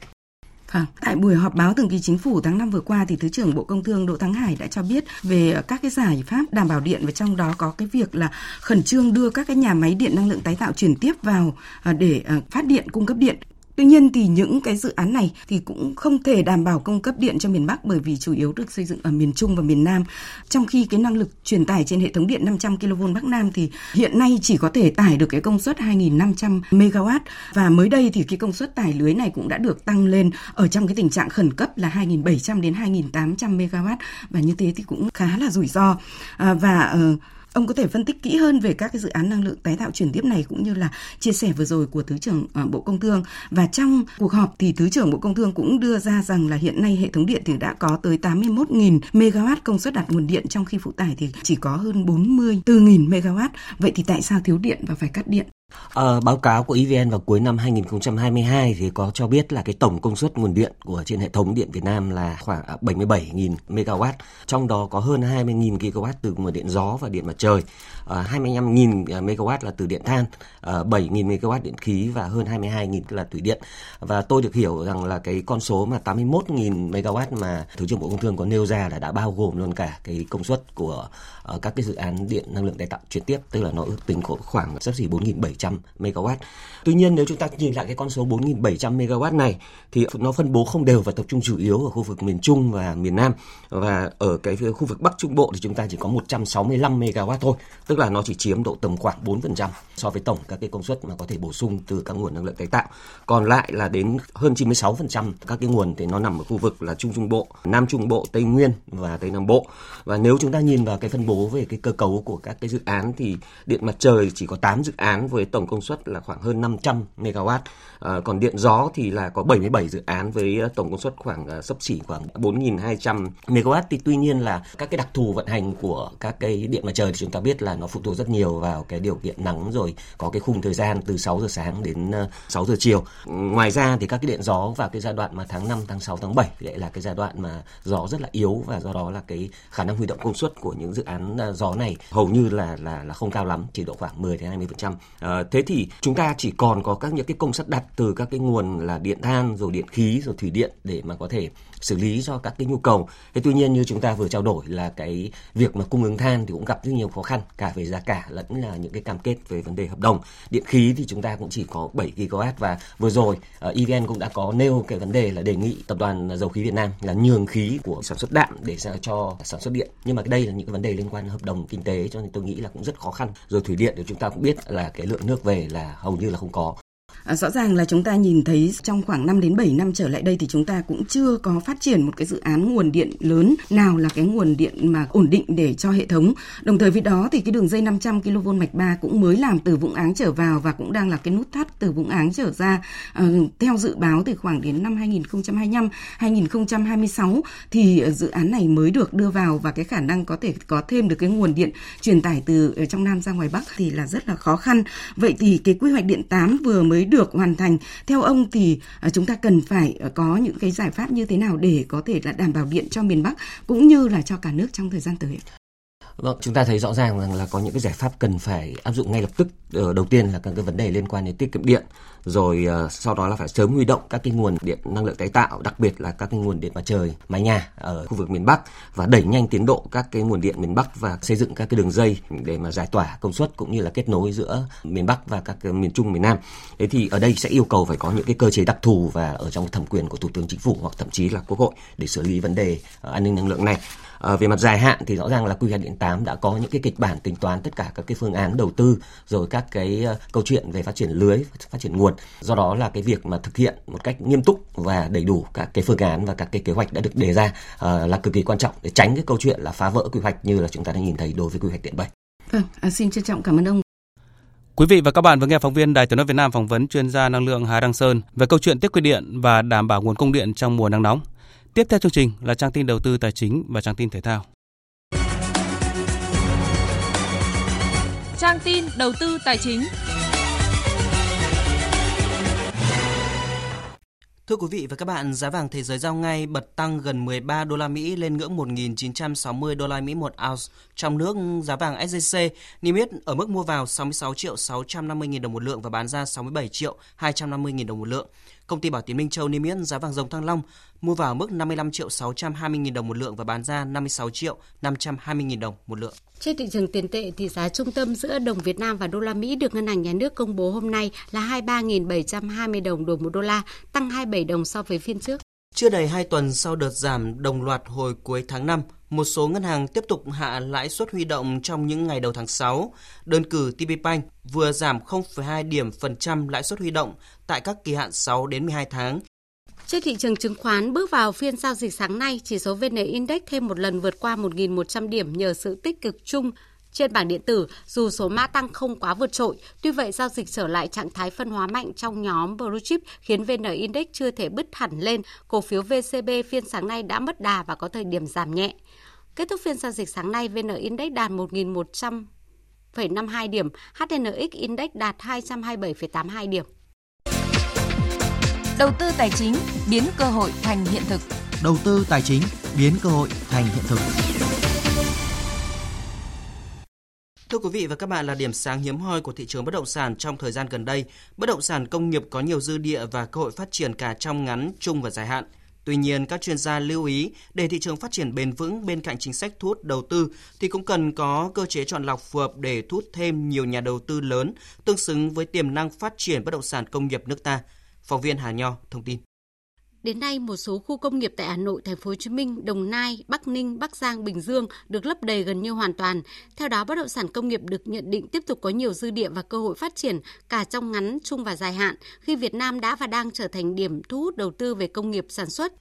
À, tại buổi họp báo thường kỳ chính phủ tháng năm vừa qua thì Thứ trưởng Bộ Công Thương Đỗ Thắng Hải đã cho biết về các cái giải pháp đảm bảo điện, và trong đó có cái việc là khẩn trương đưa các cái nhà máy điện năng lượng tái tạo chuyển tiếp vào để phát điện, cung cấp điện. Tuy nhiên thì những cái dự án này thì cũng không thể đảm bảo cung cấp điện cho miền Bắc bởi vì chủ yếu được xây dựng ở miền Trung và miền Nam. Trong khi cái năng lực truyền tải trên hệ thống điện năm trăm ki lô vôn Bắc Nam thì hiện nay chỉ có thể tải được cái công suất hai nghìn năm trăm mê ga oát, và mới đây thì cái công suất tải lưới này cũng đã được tăng lên ở trong cái tình trạng khẩn cấp là hai nghìn bảy trăm đến hai nghìn tám trăm mê ga oát, và như thế thì cũng khá là rủi ro. À, và... Uh, Ông có thể phân tích kỹ hơn về các cái dự án năng lượng tái tạo chuyển tiếp này cũng như là chia sẻ vừa rồi của Thứ trưởng Bộ Công Thương. Và trong cuộc họp thì Thứ trưởng Bộ Công Thương cũng đưa ra rằng là hiện nay hệ thống điện thì đã có tới tám mươi mốt nghìn mê ga oát công suất đặt nguồn điện, trong khi phụ tải thì chỉ có hơn bốn mươi tư nghìn mê ga oát. Vậy thì tại sao thiếu điện và phải cắt điện? À, báo cáo của e vê en vào cuối năm hai nghìn không trăm hai mươi hai thì có cho biết là cái tổng công suất nguồn điện của trên hệ thống điện Việt Nam là khoảng bảy mươi bảy nghìn mê ga oát, trong đó có hơn hai mươi nghìn ki lô oát từ nguồn điện gió và điện mặt trời, à, hai mươi lăm nghìn mê ga oát là từ điện than, à, bảy nghìn mê ga oát điện khí và hơn hai mươi hai nghìn là thủy điện. Và tôi được hiểu rằng là cái con số mà tám mươi mốt nghìn mê ga oát mà Thứ trưởng Bộ Công Thương có nêu ra là đã bao gồm luôn cả cái công suất của uh, các cái dự án điện năng lượng tái tạo chuyển tiếp, tức là nó ước tính khoảng sắp xỉ bốn nghìn bảy trăm mê ga oát. Tuy nhiên nếu chúng ta nhìn lại cái con số bốn nghìn bảy trăm mê ga oát này thì nó phân bố không đều và tập trung chủ yếu ở khu vực miền Trung và miền Nam, và ở cái khu vực Bắc Trung Bộ thì chúng ta chỉ có một trăm sáu mươi lăm mê ga oát thôi, tức là nó chỉ chiếm độ tầm khoảng bốn phần trăm so với tổng các cái công suất mà có thể bổ sung từ các nguồn năng lượng tái tạo. Còn lại là đến hơn chín mươi sáu phần trăm các cái nguồn thì nó nằm ở khu vực là Trung Trung Bộ, Nam Trung Bộ, Tây Nguyên và Tây Nam Bộ. Và nếu chúng ta nhìn vào cái phân bố về cái cơ cấu của các cái dự án thì điện mặt trời chỉ có tám dự án với tổng công suất là khoảng hơn năm trăm mê ga oát, à, còn điện gió thì là có bảy mươi bảy dự án với tổng công suất khoảng uh, sấp xỉ khoảng bốn nghìn hai trăm mê ga oát. Thì tuy nhiên là các cái đặc thù vận hành của các cái điện mặt trời thì chúng ta biết là nó phụ thuộc rất nhiều vào cái điều kiện nắng, rồi có cái khung thời gian từ sáu giờ sáng đến uh, sáu giờ chiều. Ngoài ra thì các cái điện gió vào cái giai đoạn mà tháng năm, tháng sáu, tháng bảy lại là cái giai đoạn mà gió rất là yếu, và do đó là cái khả năng huy động công suất của những dự án uh, gió này hầu như là là là không cao lắm, chỉ độ khoảng mười đến hai mươi phần trăm. Thế thì chúng ta chỉ còn có các những cái công suất đặt từ các cái nguồn là điện than, rồi điện khí, rồi thủy điện để mà có thể xử lý cho các cái nhu cầu. Thế tuy nhiên như chúng ta vừa trao đổi là cái việc mà cung ứng than thì cũng gặp rất nhiều khó khăn, cả về giá cả lẫn là những cái cam kết về vấn đề hợp đồng. Điện khí thì chúng ta cũng chỉ có bảy ki lô oát, và vừa rồi e vê en cũng đã có nêu cái vấn đề là đề nghị Tập đoàn Dầu khí Việt Nam là nhường khí của sản xuất đạm để ra cho sản xuất điện. Nhưng mà đây là những cái vấn đề liên quan đến hợp đồng kinh tế, cho nên tôi nghĩ là cũng rất khó khăn. Rồi thủy điện thì chúng ta cũng biết là cái lượng nước về là hầu như là không có. À, rõ ràng là chúng ta nhìn thấy trong khoảng năm đến bảy năm trở lại đây thì chúng ta cũng chưa có phát triển một cái dự án nguồn điện lớn nào là cái nguồn điện mà ổn định để cho hệ thống. Đồng thời với đó thì cái đường dây năm trăm ki lô vôn mạch ba cũng mới làm từ Vũng Áng trở vào và cũng đang là cái nút thắt từ Vũng Áng trở ra. À, theo dự báo thì khoảng đến năm hai nghìn không trăm hai mươi lăm, hai nghìn không trăm hai mươi sáu thì dự án này mới được đưa vào, và cái khả năng có thể có thêm được cái nguồn điện truyền tải từ trong Nam ra ngoài Bắc thì là rất là khó khăn. Vậy thì cái quy hoạch điện tám vừa mới được hoàn thành, theo ông thì chúng ta cần phải có những cái giải pháp như thế nào để có thể là đảm bảo điện cho miền Bắc cũng như là cho cả nước trong thời gian tới? Vâng, chúng ta thấy rõ ràng rằng là có những cái giải pháp cần phải áp dụng ngay lập tức. Đầu tiên là các cái vấn đề liên quan đến tiết kiệm điện, rồi sau đó là phải sớm huy động các cái nguồn điện năng lượng tái tạo, đặc biệt là các cái nguồn điện mặt trời, mái nhà ở khu vực miền Bắc, và đẩy nhanh tiến độ các cái nguồn điện miền Bắc và xây dựng các cái đường dây để mà giải tỏa công suất cũng như là kết nối giữa miền Bắc và các miền Trung, miền Nam. Thế thì ở đây sẽ yêu cầu phải có những cái cơ chế đặc thù và ở trong thẩm quyền của Thủ tướng Chính phủ hoặc thậm chí là Quốc hội để xử lý vấn đề an ninh năng lượng này. À, về mặt dài hạn thì rõ ràng là quy hoạch điện tám đã có những cái kịch bản tính toán tất cả các cái phương án đầu tư, rồi các cái uh, câu chuyện về phát triển lưới, phát triển nguồn. Do đó là cái việc mà thực hiện một cách nghiêm túc và đầy đủ các cái phương án và các cái kế hoạch đã được đề ra uh, là cực kỳ quan trọng để tránh cái câu chuyện là phá vỡ quy hoạch như là chúng ta đã nhìn thấy đối với quy hoạch điện bảy. Vâng, à, xin trân trọng cảm ơn ông. Quý vị và các bạn vừa nghe phóng viên Đài Tiếng nói Việt Nam phỏng vấn chuyên gia năng lượng Hà Đăng Sơn về câu chuyện tiết kiệm điện và đảm bảo nguồn cung điện trong mùa nắng nóng. Tiếp theo chương trình là trang tin đầu tư tài chính và trang tin thể thao. Trang tin đầu tư tài chính. Thưa quý vị và các bạn, giá vàng thế giới giao ngay bật tăng gần mười ba đô la Mỹ lên ngưỡng một nghìn chín trăm sáu mươi đô la Mỹ một ounce. Trong nước, giá vàng ét gi xê niêm yết ở mức mua vào sáu mươi sáu triệu sáu trăm năm mươi nghìn đồng một lượng và bán ra sáu mươi bảy triệu hai trăm năm mươi nghìn đồng một lượng. Công ty Bảo Tín Minh Châu niêm yết giá vàng dòng Thăng Long mua vào ở mức năm mươi lăm triệu sáu trăm hai mươi nghìn đồng một lượng và bán ra năm mươi sáu triệu năm trăm hai mươi nghìn đồng một lượng. Trên thị trường tiền tệ thì giá trung tâm giữa đồng Việt Nam và đô la Mỹ được Ngân hàng Nhà nước công bố hôm nay là hai mươi ba nghìn bảy trăm hai mươi đồng đổi một đô la, tăng hai mươi bảy đồng so với phiên trước. Chưa đầy hai tuần sau đợt giảm đồng loạt hồi cuối tháng năm, một số ngân hàng tiếp tục hạ lãi suất huy động trong những ngày đầu tháng sáu. Đơn cử tê pê Bank vừa giảm không phẩy hai điểm phần trăm lãi suất huy động tại các kỳ hạn sáu đến mười hai tháng. Trên thị trường chứng khoán, bước vào phiên giao dịch sáng nay, chỉ số vê en Index thêm một lần vượt qua một nghìn một trăm điểm nhờ sự tích cực chung trên bảng điện tử, dù số mã tăng không quá vượt trội. Tuy vậy, giao dịch trở lại trạng thái phân hóa mạnh trong nhóm Blue Chip khiến vê en Index chưa thể bứt hẳn lên. Cổ phiếu vê xê bê phiên sáng nay đã mất đà và có thời điểm giảm nhẹ. Kết thúc phiên giao dịch sáng nay, vê en Index đạt 1.100 một phẩy năm hai điểm, hát en ích Index đạt hai trăm hai mươi bảy phẩy tám hai điểm. Đầu tư tài chính biến cơ hội thành hiện thực. Đầu tư tài chính biến cơ hội thành hiện thực. Thưa quý vị và các bạn, là điểm sáng hiếm hoi của thị trường bất động sản trong thời gian gần đây, bất động sản công nghiệp có nhiều dư địa và cơ hội phát triển cả trong ngắn, trung và dài hạn. Tuy nhiên, các chuyên gia lưu ý để thị trường phát triển bền vững bên cạnh chính sách thu hút đầu tư thì cũng cần có cơ chế chọn lọc phù hợp để thu hút thêm nhiều nhà đầu tư lớn tương xứng với tiềm năng phát triển bất động sản công nghiệp nước ta. Phóng viên Hà Nho thông tin. Đến nay, một số khu công nghiệp tại Hà Nội, Thành phố Hồ Chí Minh, Đồng Nai, Bắc Ninh, Bắc Giang, Bình Dương được lấp đầy gần như hoàn toàn. Theo đó, bất động sản công nghiệp được nhận định tiếp tục có nhiều dư địa và cơ hội phát triển cả trong ngắn, trung và dài hạn, khi Việt Nam đã và đang trở thành điểm thu hút đầu tư về công nghiệp sản xuất.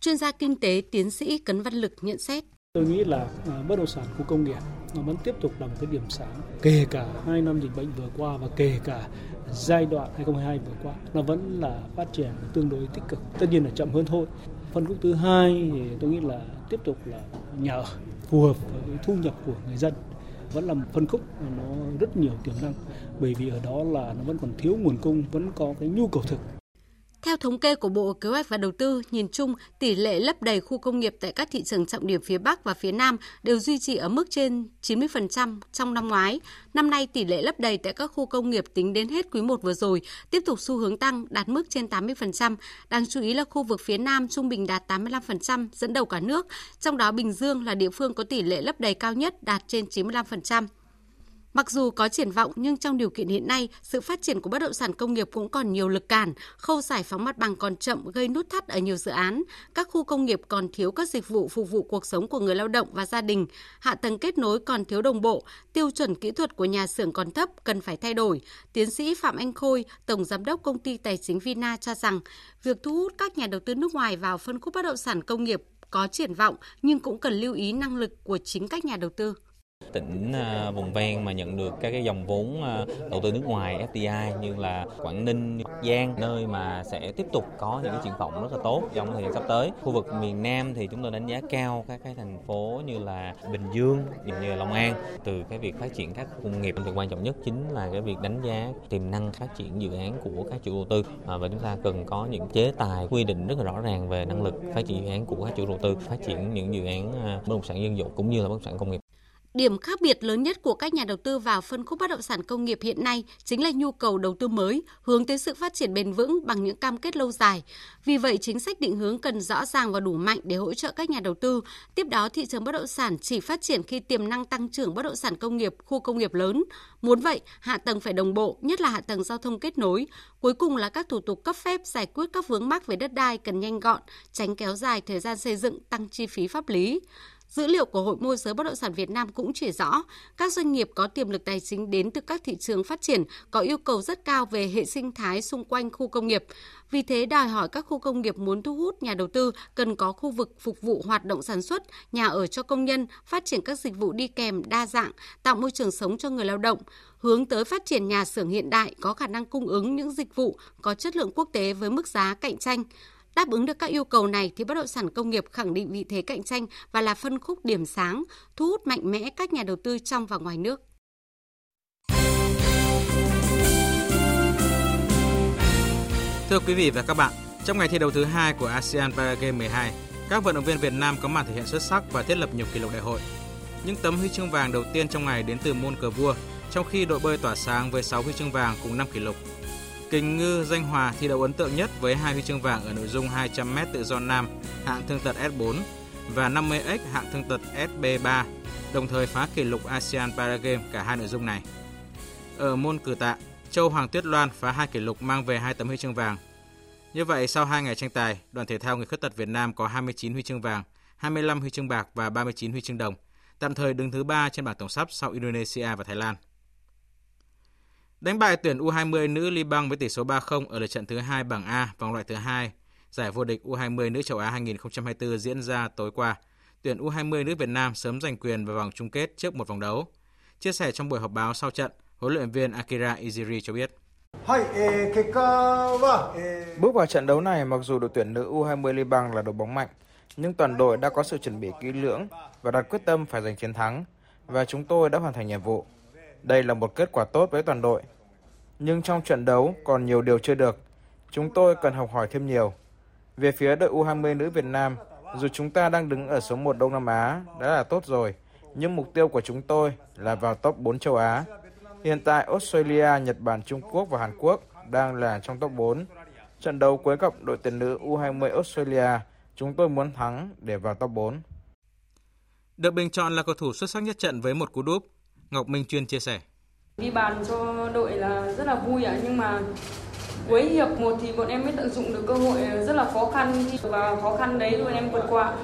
Chuyên gia kinh tế, tiến sĩ Cấn Văn Lực nhận xét: Tôi nghĩ là bất động sản khu công nghiệp nó vẫn tiếp tục là một cái điểm sáng, kể cả hai năm dịch bệnh vừa qua và kể cả giai đoạn hai không hai hai vừa qua, nó vẫn là phát triển tương đối tích cực, tất nhiên là chậm hơn thôi. Phân khúc thứ hai thì tôi nghĩ là tiếp tục là nhà ở phù hợp với thu nhập của người dân, vẫn là một phân khúc nó rất nhiều tiềm năng, bởi vì ở đó là nó vẫn còn thiếu nguồn cung, vẫn có cái nhu cầu thực. Theo thống kê của Bộ Kế hoạch và Đầu tư, nhìn chung, tỷ lệ lấp đầy khu công nghiệp tại các thị trường trọng điểm phía Bắc và phía Nam đều duy trì ở mức trên chín mươi phần trăm trong năm ngoái. Năm nay, tỷ lệ lấp đầy tại các khu công nghiệp tính đến hết quý một vừa rồi tiếp tục xu hướng tăng, đạt mức trên tám mươi phần trăm. Đáng chú ý là khu vực phía Nam trung bình đạt tám mươi lăm phần trăm, dẫn đầu cả nước. Trong đó, Bình Dương là địa phương có tỷ lệ lấp đầy cao nhất, đạt trên chín mươi lăm phần trăm. Mặc dù có triển vọng nhưng trong điều kiện hiện nay, sự phát triển của bất động sản công nghiệp cũng còn nhiều lực cản, khâu giải phóng mặt bằng còn chậm gây nút thắt ở nhiều dự án, các khu công nghiệp còn thiếu các dịch vụ phục vụ cuộc sống của người lao động và gia đình, hạ tầng kết nối còn thiếu đồng bộ, tiêu chuẩn kỹ thuật của nhà xưởng còn thấp cần phải thay đổi. Tiến sĩ Phạm Anh Khôi, Tổng Giám đốc Công ty Tài chính Vina cho rằng, việc thu hút các nhà đầu tư nước ngoài vào phân khúc bất động sản công nghiệp có triển vọng nhưng cũng cần lưu ý năng lực của chính các nhà đầu tư. Tỉnh vùng ven mà nhận được các cái dòng vốn đầu tư nước ngoài ép đê i như là Quảng Ninh, Bắc Giang, nơi mà sẽ tiếp tục có những cái triển vọng rất là tốt trong thời gian sắp tới. Khu vực miền Nam thì chúng tôi đánh giá cao các cái thành phố như là Bình Dương, như là Long An. Từ cái việc phát triển các công nghiệp thì quan trọng nhất chính là cái việc đánh giá tiềm năng phát triển dự án của các chủ đầu tư, và chúng ta cần có những chế tài quy định rất là rõ ràng về năng lực phát triển dự án của các chủ đầu tư, phát triển những dự án bất động sản dân dụng cũng như là bất động sản công nghiệp. Điểm khác biệt lớn nhất của các nhà đầu tư vào phân khúc bất động sản công nghiệp hiện nay chính là nhu cầu đầu tư mới, hướng tới sự phát triển bền vững bằng những cam kết lâu dài. Vì vậy, chính sách định hướng cần rõ ràng và đủ mạnh để hỗ trợ các nhà đầu tư. Tiếp đó, thị trường bất động sản chỉ phát triển khi tiềm năng tăng trưởng bất động sản công nghiệp, khu công nghiệp lớn. Muốn vậy, hạ tầng phải đồng bộ, nhất là hạ tầng giao thông kết nối. Cuối cùng là các thủ tục cấp phép giải quyết các vướng mắc về đất đai cần nhanh gọn, tránh kéo dài thời gian xây dựng, tăng chi phí pháp lý. Dữ liệu của Hội Môi giới Bất động sản Việt Nam cũng chỉ rõ, các doanh nghiệp có tiềm lực tài chính đến từ các thị trường phát triển có yêu cầu rất cao về hệ sinh thái xung quanh khu công nghiệp. Vì thế, đòi hỏi các khu công nghiệp muốn thu hút nhà đầu tư cần có khu vực phục vụ hoạt động sản xuất, nhà ở cho công nhân, phát triển các dịch vụ đi kèm đa dạng, tạo môi trường sống cho người lao động, hướng tới phát triển nhà xưởng hiện đại có khả năng cung ứng những dịch vụ có chất lượng quốc tế với mức giá cạnh tranh. Đáp ứng được các yêu cầu này thì bất động sản công nghiệp khẳng định vị thế cạnh tranh và là phân khúc điểm sáng, thu hút mạnh mẽ các nhà đầu tư trong và ngoài nước. Thưa quý vị và các bạn, trong ngày thi đấu thứ hai của ASEAN Paragame mười hai, các vận động viên Việt Nam có màn thể hiện xuất sắc và thiết lập nhiều kỷ lục đại hội. Những tấm huy chương vàng đầu tiên trong ngày đến từ môn cờ vua, trong khi đội bơi tỏa sáng với sáu huy chương vàng cùng năm kỷ lục. Kình ngư Danh Hòa thi đấu ấn tượng nhất với hai huy chương vàng ở nội dung hai trăm mét tự do nam hạng thương tật S bốn và năm mươi mét hạng thương tật S B ba, đồng thời phá kỷ lục ASEAN Paragame cả hai nội dung này. Ở môn cử tạ, Châu Hoàng Tuyết Loan phá hai kỷ lục mang về hai tấm huy chương vàng. Như vậy, sau hai ngày tranh tài, đoàn thể thao người khuyết tật Việt Nam có hai mươi chín huy chương vàng, hai mươi lăm huy chương bạc và ba mươi chín huy chương đồng, tạm thời đứng thứ ba trên bảng tổng sắp sau Indonesia và Thái Lan. Đánh bại tuyển U hai mươi nữ Liban với tỷ số ba không ở lượt trận thứ hai bảng A vòng loại thứ hai giải vô địch U hai mươi nữ châu Á hai không hai tư diễn ra tối qua, tuyển U hai mươi nữ Việt Nam sớm giành quyền vào vòng chung kết trước một vòng đấu. Chia sẻ trong buổi họp báo sau trận, huấn luyện viên Akira Ijiri cho biết: Bước vào trận đấu này, mặc dù đội tuyển nữ U hai mươi Liban là đội bóng mạnh, nhưng toàn đội đã có sự chuẩn bị kỹ lưỡng và đặt quyết tâm phải giành chiến thắng, và chúng tôi đã hoàn thành nhiệm vụ. Đây là một kết quả tốt với toàn đội. Nhưng trong trận đấu còn nhiều điều chưa được. Chúng tôi cần học hỏi thêm nhiều. Về phía đội U hai mươi nữ Việt Nam, dù chúng ta đang đứng ở số một Đông Nam Á đã là tốt rồi, nhưng mục tiêu của chúng tôi là vào top bốn châu Á. Hiện tại Australia, Nhật Bản, Trung Quốc và Hàn Quốc đang là trong top bốn. Trận đấu cuối gặp đội tuyển nữ U hai mươi Australia, chúng tôi muốn thắng để vào top bốn. Được bình chọn là cầu thủ xuất sắc nhất trận với một cú đúp, Ngọc Minh Chuyên chia sẻ. Đi bàn cho đội là rất là vui ạ, nhưng mà cuối hiệp một thì bọn em mới tận dụng được cơ hội rất là khó khăn, và khó khăn đấy bọn em vượt qua.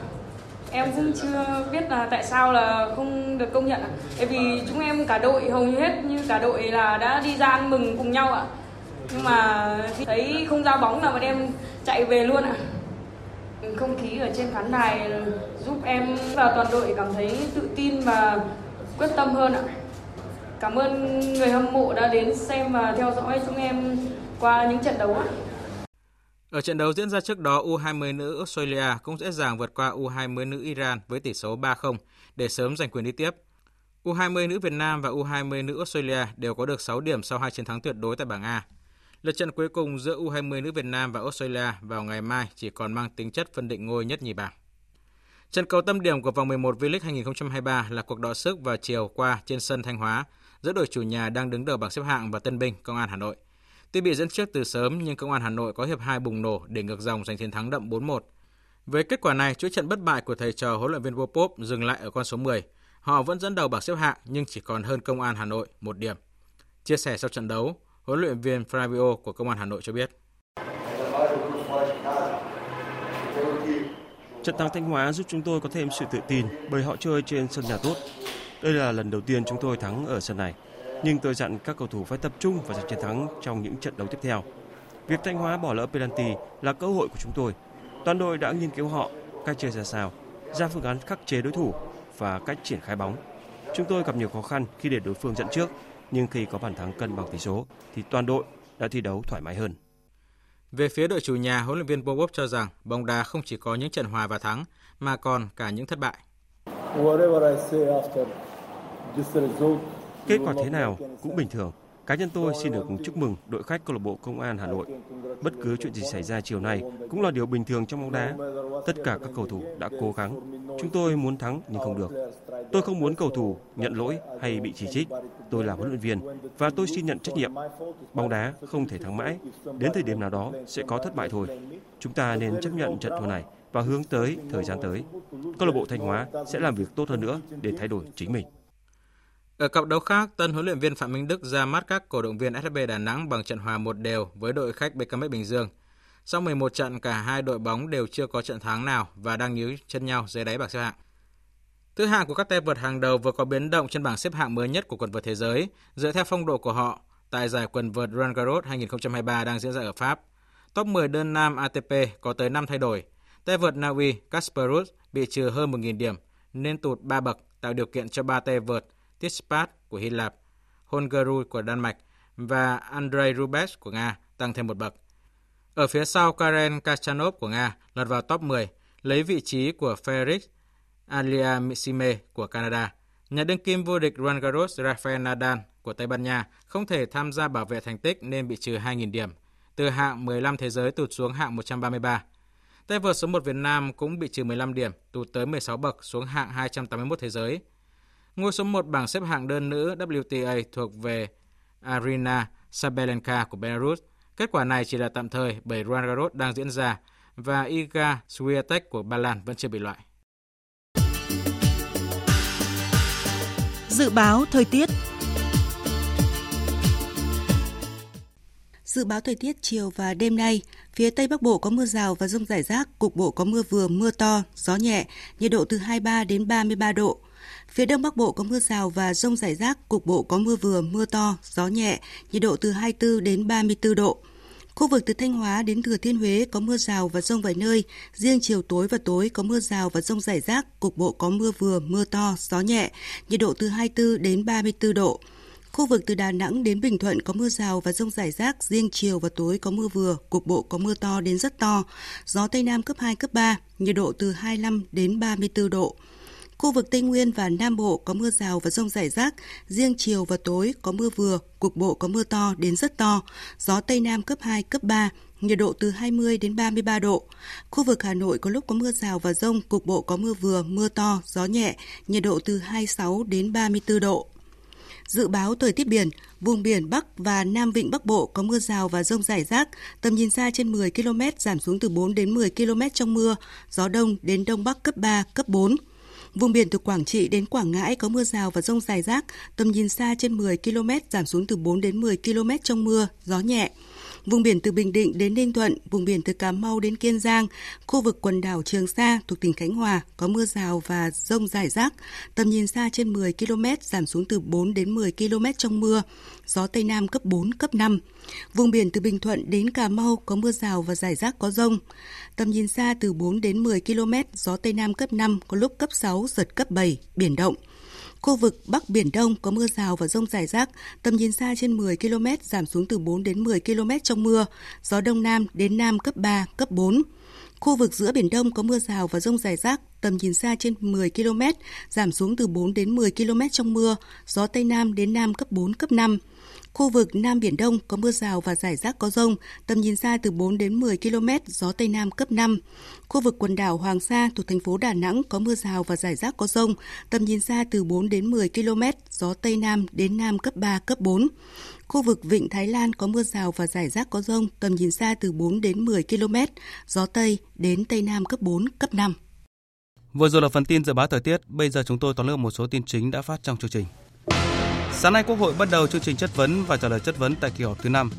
Em cũng chưa biết là tại sao là không được công nhận ạ. Bởi vì chúng em cả đội hầu như hết như cả đội là đã đi ra ăn mừng cùng nhau ạ. Nhưng mà thấy không ra bóng là bọn em chạy về luôn ạ. Không khí ở trên khán đài giúp em và toàn đội cảm thấy tự tin và quyết tâm hơn ạ. Cảm ơn người hâm mộ đã đến xem và theo dõi chúng em qua những trận đấu ạ. Ở trận đấu diễn ra trước đó, U hai mươi nữ Australia cũng dễ dàng vượt qua U hai mươi nữ Iran với tỷ số ba không để sớm giành quyền đi tiếp. U hai mươi nữ Việt Nam và U hai mươi nữ Australia đều có được sáu điểm sau hai chiến thắng tuyệt đối tại bảng A. Lượt trận cuối cùng giữa U hai mươi nữ Việt Nam và Australia vào ngày mai chỉ còn mang tính chất phân định ngôi nhất nhì bảng. Trận cầu tâm điểm của vòng mười một V-League hai không hai ba là cuộc đọ sức vào chiều qua trên sân Thanh Hóa giữa đội chủ nhà đang đứng đầu bảng xếp hạng và tân binh Công an Hà Nội. Tuy bị dẫn trước từ sớm nhưng Công an Hà Nội có hiệp hai bùng nổ để ngược dòng giành chiến thắng đậm bốn một. Với kết quả này, chuỗi trận bất bại của thầy trò huấn luyện viên Vô Pop dừng lại ở con số mười. Họ vẫn dẫn đầu bảng xếp hạng nhưng chỉ còn hơn Công an Hà Nội một điểm. Chia sẻ sau trận đấu, huấn luyện viên Flavio của Công an Hà Nội cho biết. Trận thắng Thanh Hóa giúp chúng tôi có thêm sự tự tin bởi họ chơi trên sân nhà tốt. Đây là lần đầu tiên chúng tôi thắng ở sân này. Nhưng tôi dặn các cầu thủ phải tập trung và giành chiến thắng trong những trận đấu tiếp theo. Việc Thanh Hóa bỏ lỡ penalty là cơ hội của chúng tôi. Toàn đội đã nghiên cứu họ, cách chơi ra sao, ra phương án khắc chế đối thủ và cách triển khai bóng. Chúng tôi gặp nhiều khó khăn khi để đối phương dẫn trước, nhưng khi có bàn thắng cân bằng tỷ số thì toàn đội đã thi đấu thoải mái hơn. Về phía đội chủ nhà, huấn luyện viên Popov cho rằng bóng đá không chỉ có những trận hòa và thắng mà còn cả những thất bại. Kết quả thế nào cũng bình thường. Cá nhân tôi xin được chúc mừng đội khách câu lạc bộ Công an Hà Nội. Bất cứ chuyện gì xảy ra chiều nay cũng là điều bình thường trong bóng đá. Tất cả các cầu thủ đã cố gắng. Chúng tôi muốn thắng nhưng không được. Tôi không muốn cầu thủ nhận lỗi hay bị chỉ trích. Tôi là huấn luyện viên và tôi xin nhận trách nhiệm. Bóng đá không thể thắng mãi. Đến thời điểm nào đó sẽ có thất bại thôi. Chúng ta nên chấp nhận trận thua này và hướng tới thời gian tới. Câu lạc bộ Thanh Hóa sẽ làm việc tốt hơn nữa để thay đổi chính mình. Ở cặp đấu khác, tân huấn luyện viên Phạm Minh Đức ra mắt các cổ động viên ét hát bê Đà Nẵng bằng trận hòa một đều với đội khách bê ca em Bình Dương. Sau mười một trận, cả hai đội bóng đều chưa có trận thắng nào và đang níu chân nhau dưới đáy bảng xếp hạng. Thứ hạng của các tay vợt hàng đầu vừa có biến động trên bảng xếp hạng mới nhất của quần vợt thế giới, dựa theo phong độ của họ tại giải quần vợt Roland Garros hai không hai ba đang diễn ra ở Pháp. Top mười đơn nam a tê pê có tới năm thay đổi. Tay vợt Na Uy Kasper Ruud bị trừ hơn một nghìn điểm nên tụt ba bậc, tạo điều kiện cho ba tay vợt Tsitsipas của Hy Lạp, Holger Rune của Đan Mạch và Andrei Rublev của Nga tăng thêm một bậc. Ở phía sau, Karen Khachanov của Nga lọt vào top mười, lấy vị trí của Felix Aliassime của Canada. Nhà đương kim vô địch Roland Garros Rafael Nadal của Tây Ban Nha không thể tham gia bảo vệ thành tích nên bị trừ hai nghìn điểm, từ hạng mười lăm thế giới tụt xuống hạng một trăm ba mươi ba. Tay vợt số một Việt Nam cũng bị trừ mười lăm điểm, tụt tới mười sáu bậc xuống hạng hai trăm tám mươi mốt thế giới. Ngôi số một bảng xếp hạng đơn nữ W T A thuộc về Arina Sabalenka của Belarus. Kết quả này chỉ là tạm thời bởi Roland Garros đang diễn ra và Iga Swiatek của Ba Lan vẫn chưa bị loại. Dự báo thời tiết. Dự báo thời tiết chiều và đêm nay, phía Tây Bắc Bộ có mưa rào và dông rải rác, cục bộ có mưa vừa mưa to, gió nhẹ, nhiệt độ từ hai mươi ba đến ba mươi ba độ. Phía Đông Bắc Bộ có mưa rào và dông rải rác, cục bộ có mưa vừa, mưa to, gió nhẹ, nhiệt độ từ hai mươi bốn đến ba mươi bốn độ. Khu vực từ Thanh Hóa đến Thừa Thiên Huế có mưa rào và dông vài nơi, riêng chiều tối và tối có mưa rào và dông rải rác, cục bộ có mưa vừa, mưa to, gió nhẹ, nhiệt độ từ hai mươi bốn đến ba mươi bốn độ. Khu vực từ Đà Nẵng đến Bình Thuận có mưa rào và dông rải rác, riêng chiều và tối có mưa vừa, cục bộ có mưa to đến rất to, gió Tây Nam cấp hai, cấp ba, nhiệt độ từ hai mươi lăm đến ba mươi bốn độ. Khu vực Tây Nguyên và Nam Bộ có mưa rào và dông rải rác, riêng chiều và tối có mưa vừa, cục bộ có mưa to đến rất to, gió Tây Nam cấp hai, cấp ba, nhiệt độ từ hai mươi đến ba mươi ba độ. Khu vực Hà Nội có lúc có mưa rào và dông, cục bộ có mưa vừa, mưa to, gió nhẹ, nhiệt độ từ hai mươi sáu đến ba mươi tư độ. Dự báo thời tiết biển, vùng biển Bắc và Nam Vịnh Bắc Bộ có mưa rào và dông rải rác, tầm nhìn xa trên mười ki lô mét, giảm xuống từ bốn đến mười ki lô mét trong mưa, gió Đông đến Đông Bắc cấp ba, cấp bốn. Vùng biển từ Quảng Trị đến Quảng Ngãi có mưa rào và dông rải rác, tầm nhìn xa trên mười ki lô mét, giảm xuống từ bốn đến mười ki lô mét trong mưa, gió nhẹ. Vùng biển từ Bình Định đến Ninh Thuận, vùng biển từ Cà Mau đến Kiên Giang, khu vực quần đảo Trường Sa thuộc tỉnh Khánh Hòa có mưa rào và dông rải rác, tầm nhìn xa trên mười ki lô mét, giảm xuống từ bốn đến mười ki lô mét trong mưa, gió Tây Nam cấp bốn, cấp năm. Vùng biển từ Bình Thuận đến Cà Mau có mưa rào và rải rác có dông, tầm nhìn xa từ bốn đến mười ki lô mét, gió Tây Nam cấp năm, có lúc cấp sáu, giật cấp bảy, biển động. Khu vực Bắc Biển Đông có mưa rào và dông rải rác, tầm nhìn xa trên mười ki lô mét, giảm xuống từ bốn đến mười ki lô mét trong mưa, gió Đông Nam đến Nam cấp ba, cấp bốn. Khu vực giữa Biển Đông có mưa rào và dông rải rác, tầm nhìn xa trên mười ki lô mét, giảm xuống từ bốn đến mười ki lô mét trong mưa, gió Tây Nam đến Nam cấp bốn, cấp năm. Khu vực Nam Biển Đông có mưa rào và rải rác có dông, tầm nhìn xa từ bốn đến mười ki lô mét, gió Tây Nam cấp năm. Khu vực quần đảo Hoàng Sa thuộc thành phố Đà Nẵng có mưa rào và rải rác có dông, tầm nhìn xa từ bốn đến mười ki lô mét, gió Tây Nam đến Nam cấp ba, cấp bốn. Khu vực Vịnh Thái Lan có mưa rào và rải rác có dông, tầm nhìn xa từ bốn đến mười ki lô mét, gió Tây đến Tây Nam cấp bốn, cấp năm. Vừa rồi là phần tin dự báo thời tiết, bây giờ chúng tôi tóm lược một số tin chính đã phát trong chương trình. Sáng nay, Quốc hội bắt đầu chương trình chất vấn và trả lời chất vấn tại kỳ họp thứ năm.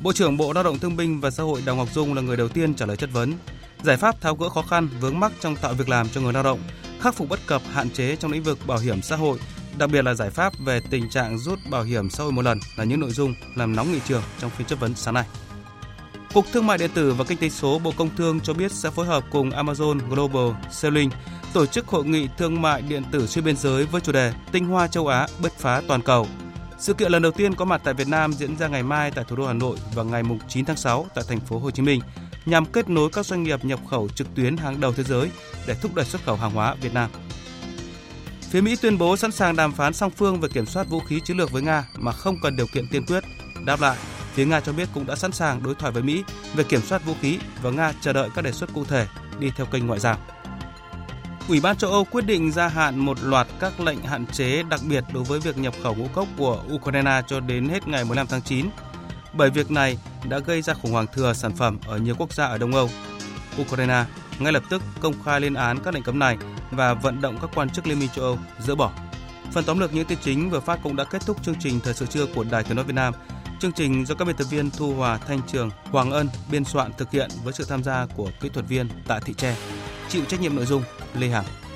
Bộ trưởng Bộ Lao động Thương binh và Xã hội Đào Ngọc Dung là người đầu tiên trả lời chất vấn. Giải pháp tháo gỡ khó khăn, vướng mắc trong tạo việc làm cho người lao động, khắc phục bất cập, hạn chế trong lĩnh vực bảo hiểm xã hội, đặc biệt là giải pháp về tình trạng rút bảo hiểm xã hội một lần là những nội dung làm nóng nghị trường trong phiên chất vấn sáng nay. Cục Thương mại điện tử và Kinh tế số Bộ Công Thương cho biết sẽ phối hợp cùng Amazon Global Selling tổ chức hội nghị thương mại điện tử xuyên biên giới với chủ đề Tinh hoa châu Á bứt phá toàn cầu. Sự kiện lần đầu tiên có mặt tại Việt Nam diễn ra ngày mai tại thủ đô Hà Nội và ngày chín tháng sáu tại thành phố Hồ Chí Minh nhằm kết nối các doanh nghiệp nhập khẩu trực tuyến hàng đầu thế giới để thúc đẩy xuất khẩu hàng hóa Việt Nam. Phía Mỹ tuyên bố sẵn sàng đàm phán song phương về kiểm soát vũ khí chiến lược với Nga mà không cần điều kiện tiên quyết. Đáp lại, phía Nga cho biết cũng đã sẵn sàng đối thoại với Mỹ về kiểm soát vũ khí và Nga chờ đợi các đề xuất cụ thể đi theo kênh ngoại giao. Ủy ban châu Âu quyết định gia hạn một loạt các lệnh hạn chế đặc biệt đối với việc nhập khẩu ngũ cốc của Ukraine cho đến hết ngày mười lăm tháng chín. Bởi việc này đã gây ra khủng hoảng thừa sản phẩm ở nhiều quốc gia ở Đông Âu. Ukraine ngay lập tức công khai lên án các lệnh cấm này và vận động các quan chức Liên minh châu Âu dỡ bỏ. Phần tóm lược những tin chính vừa phát cũng đã kết thúc chương trình Thời sự trưa của Đài Tiếng nói Việt Nam. Chương trình do các biên tập viên Thu Hòa, Thanh Trường, Hoàng Ân biên soạn thực hiện với sự tham gia của kỹ thuật viên Tạ Thị Tre. Chịu trách nhiệm nội dung Lê Hằng.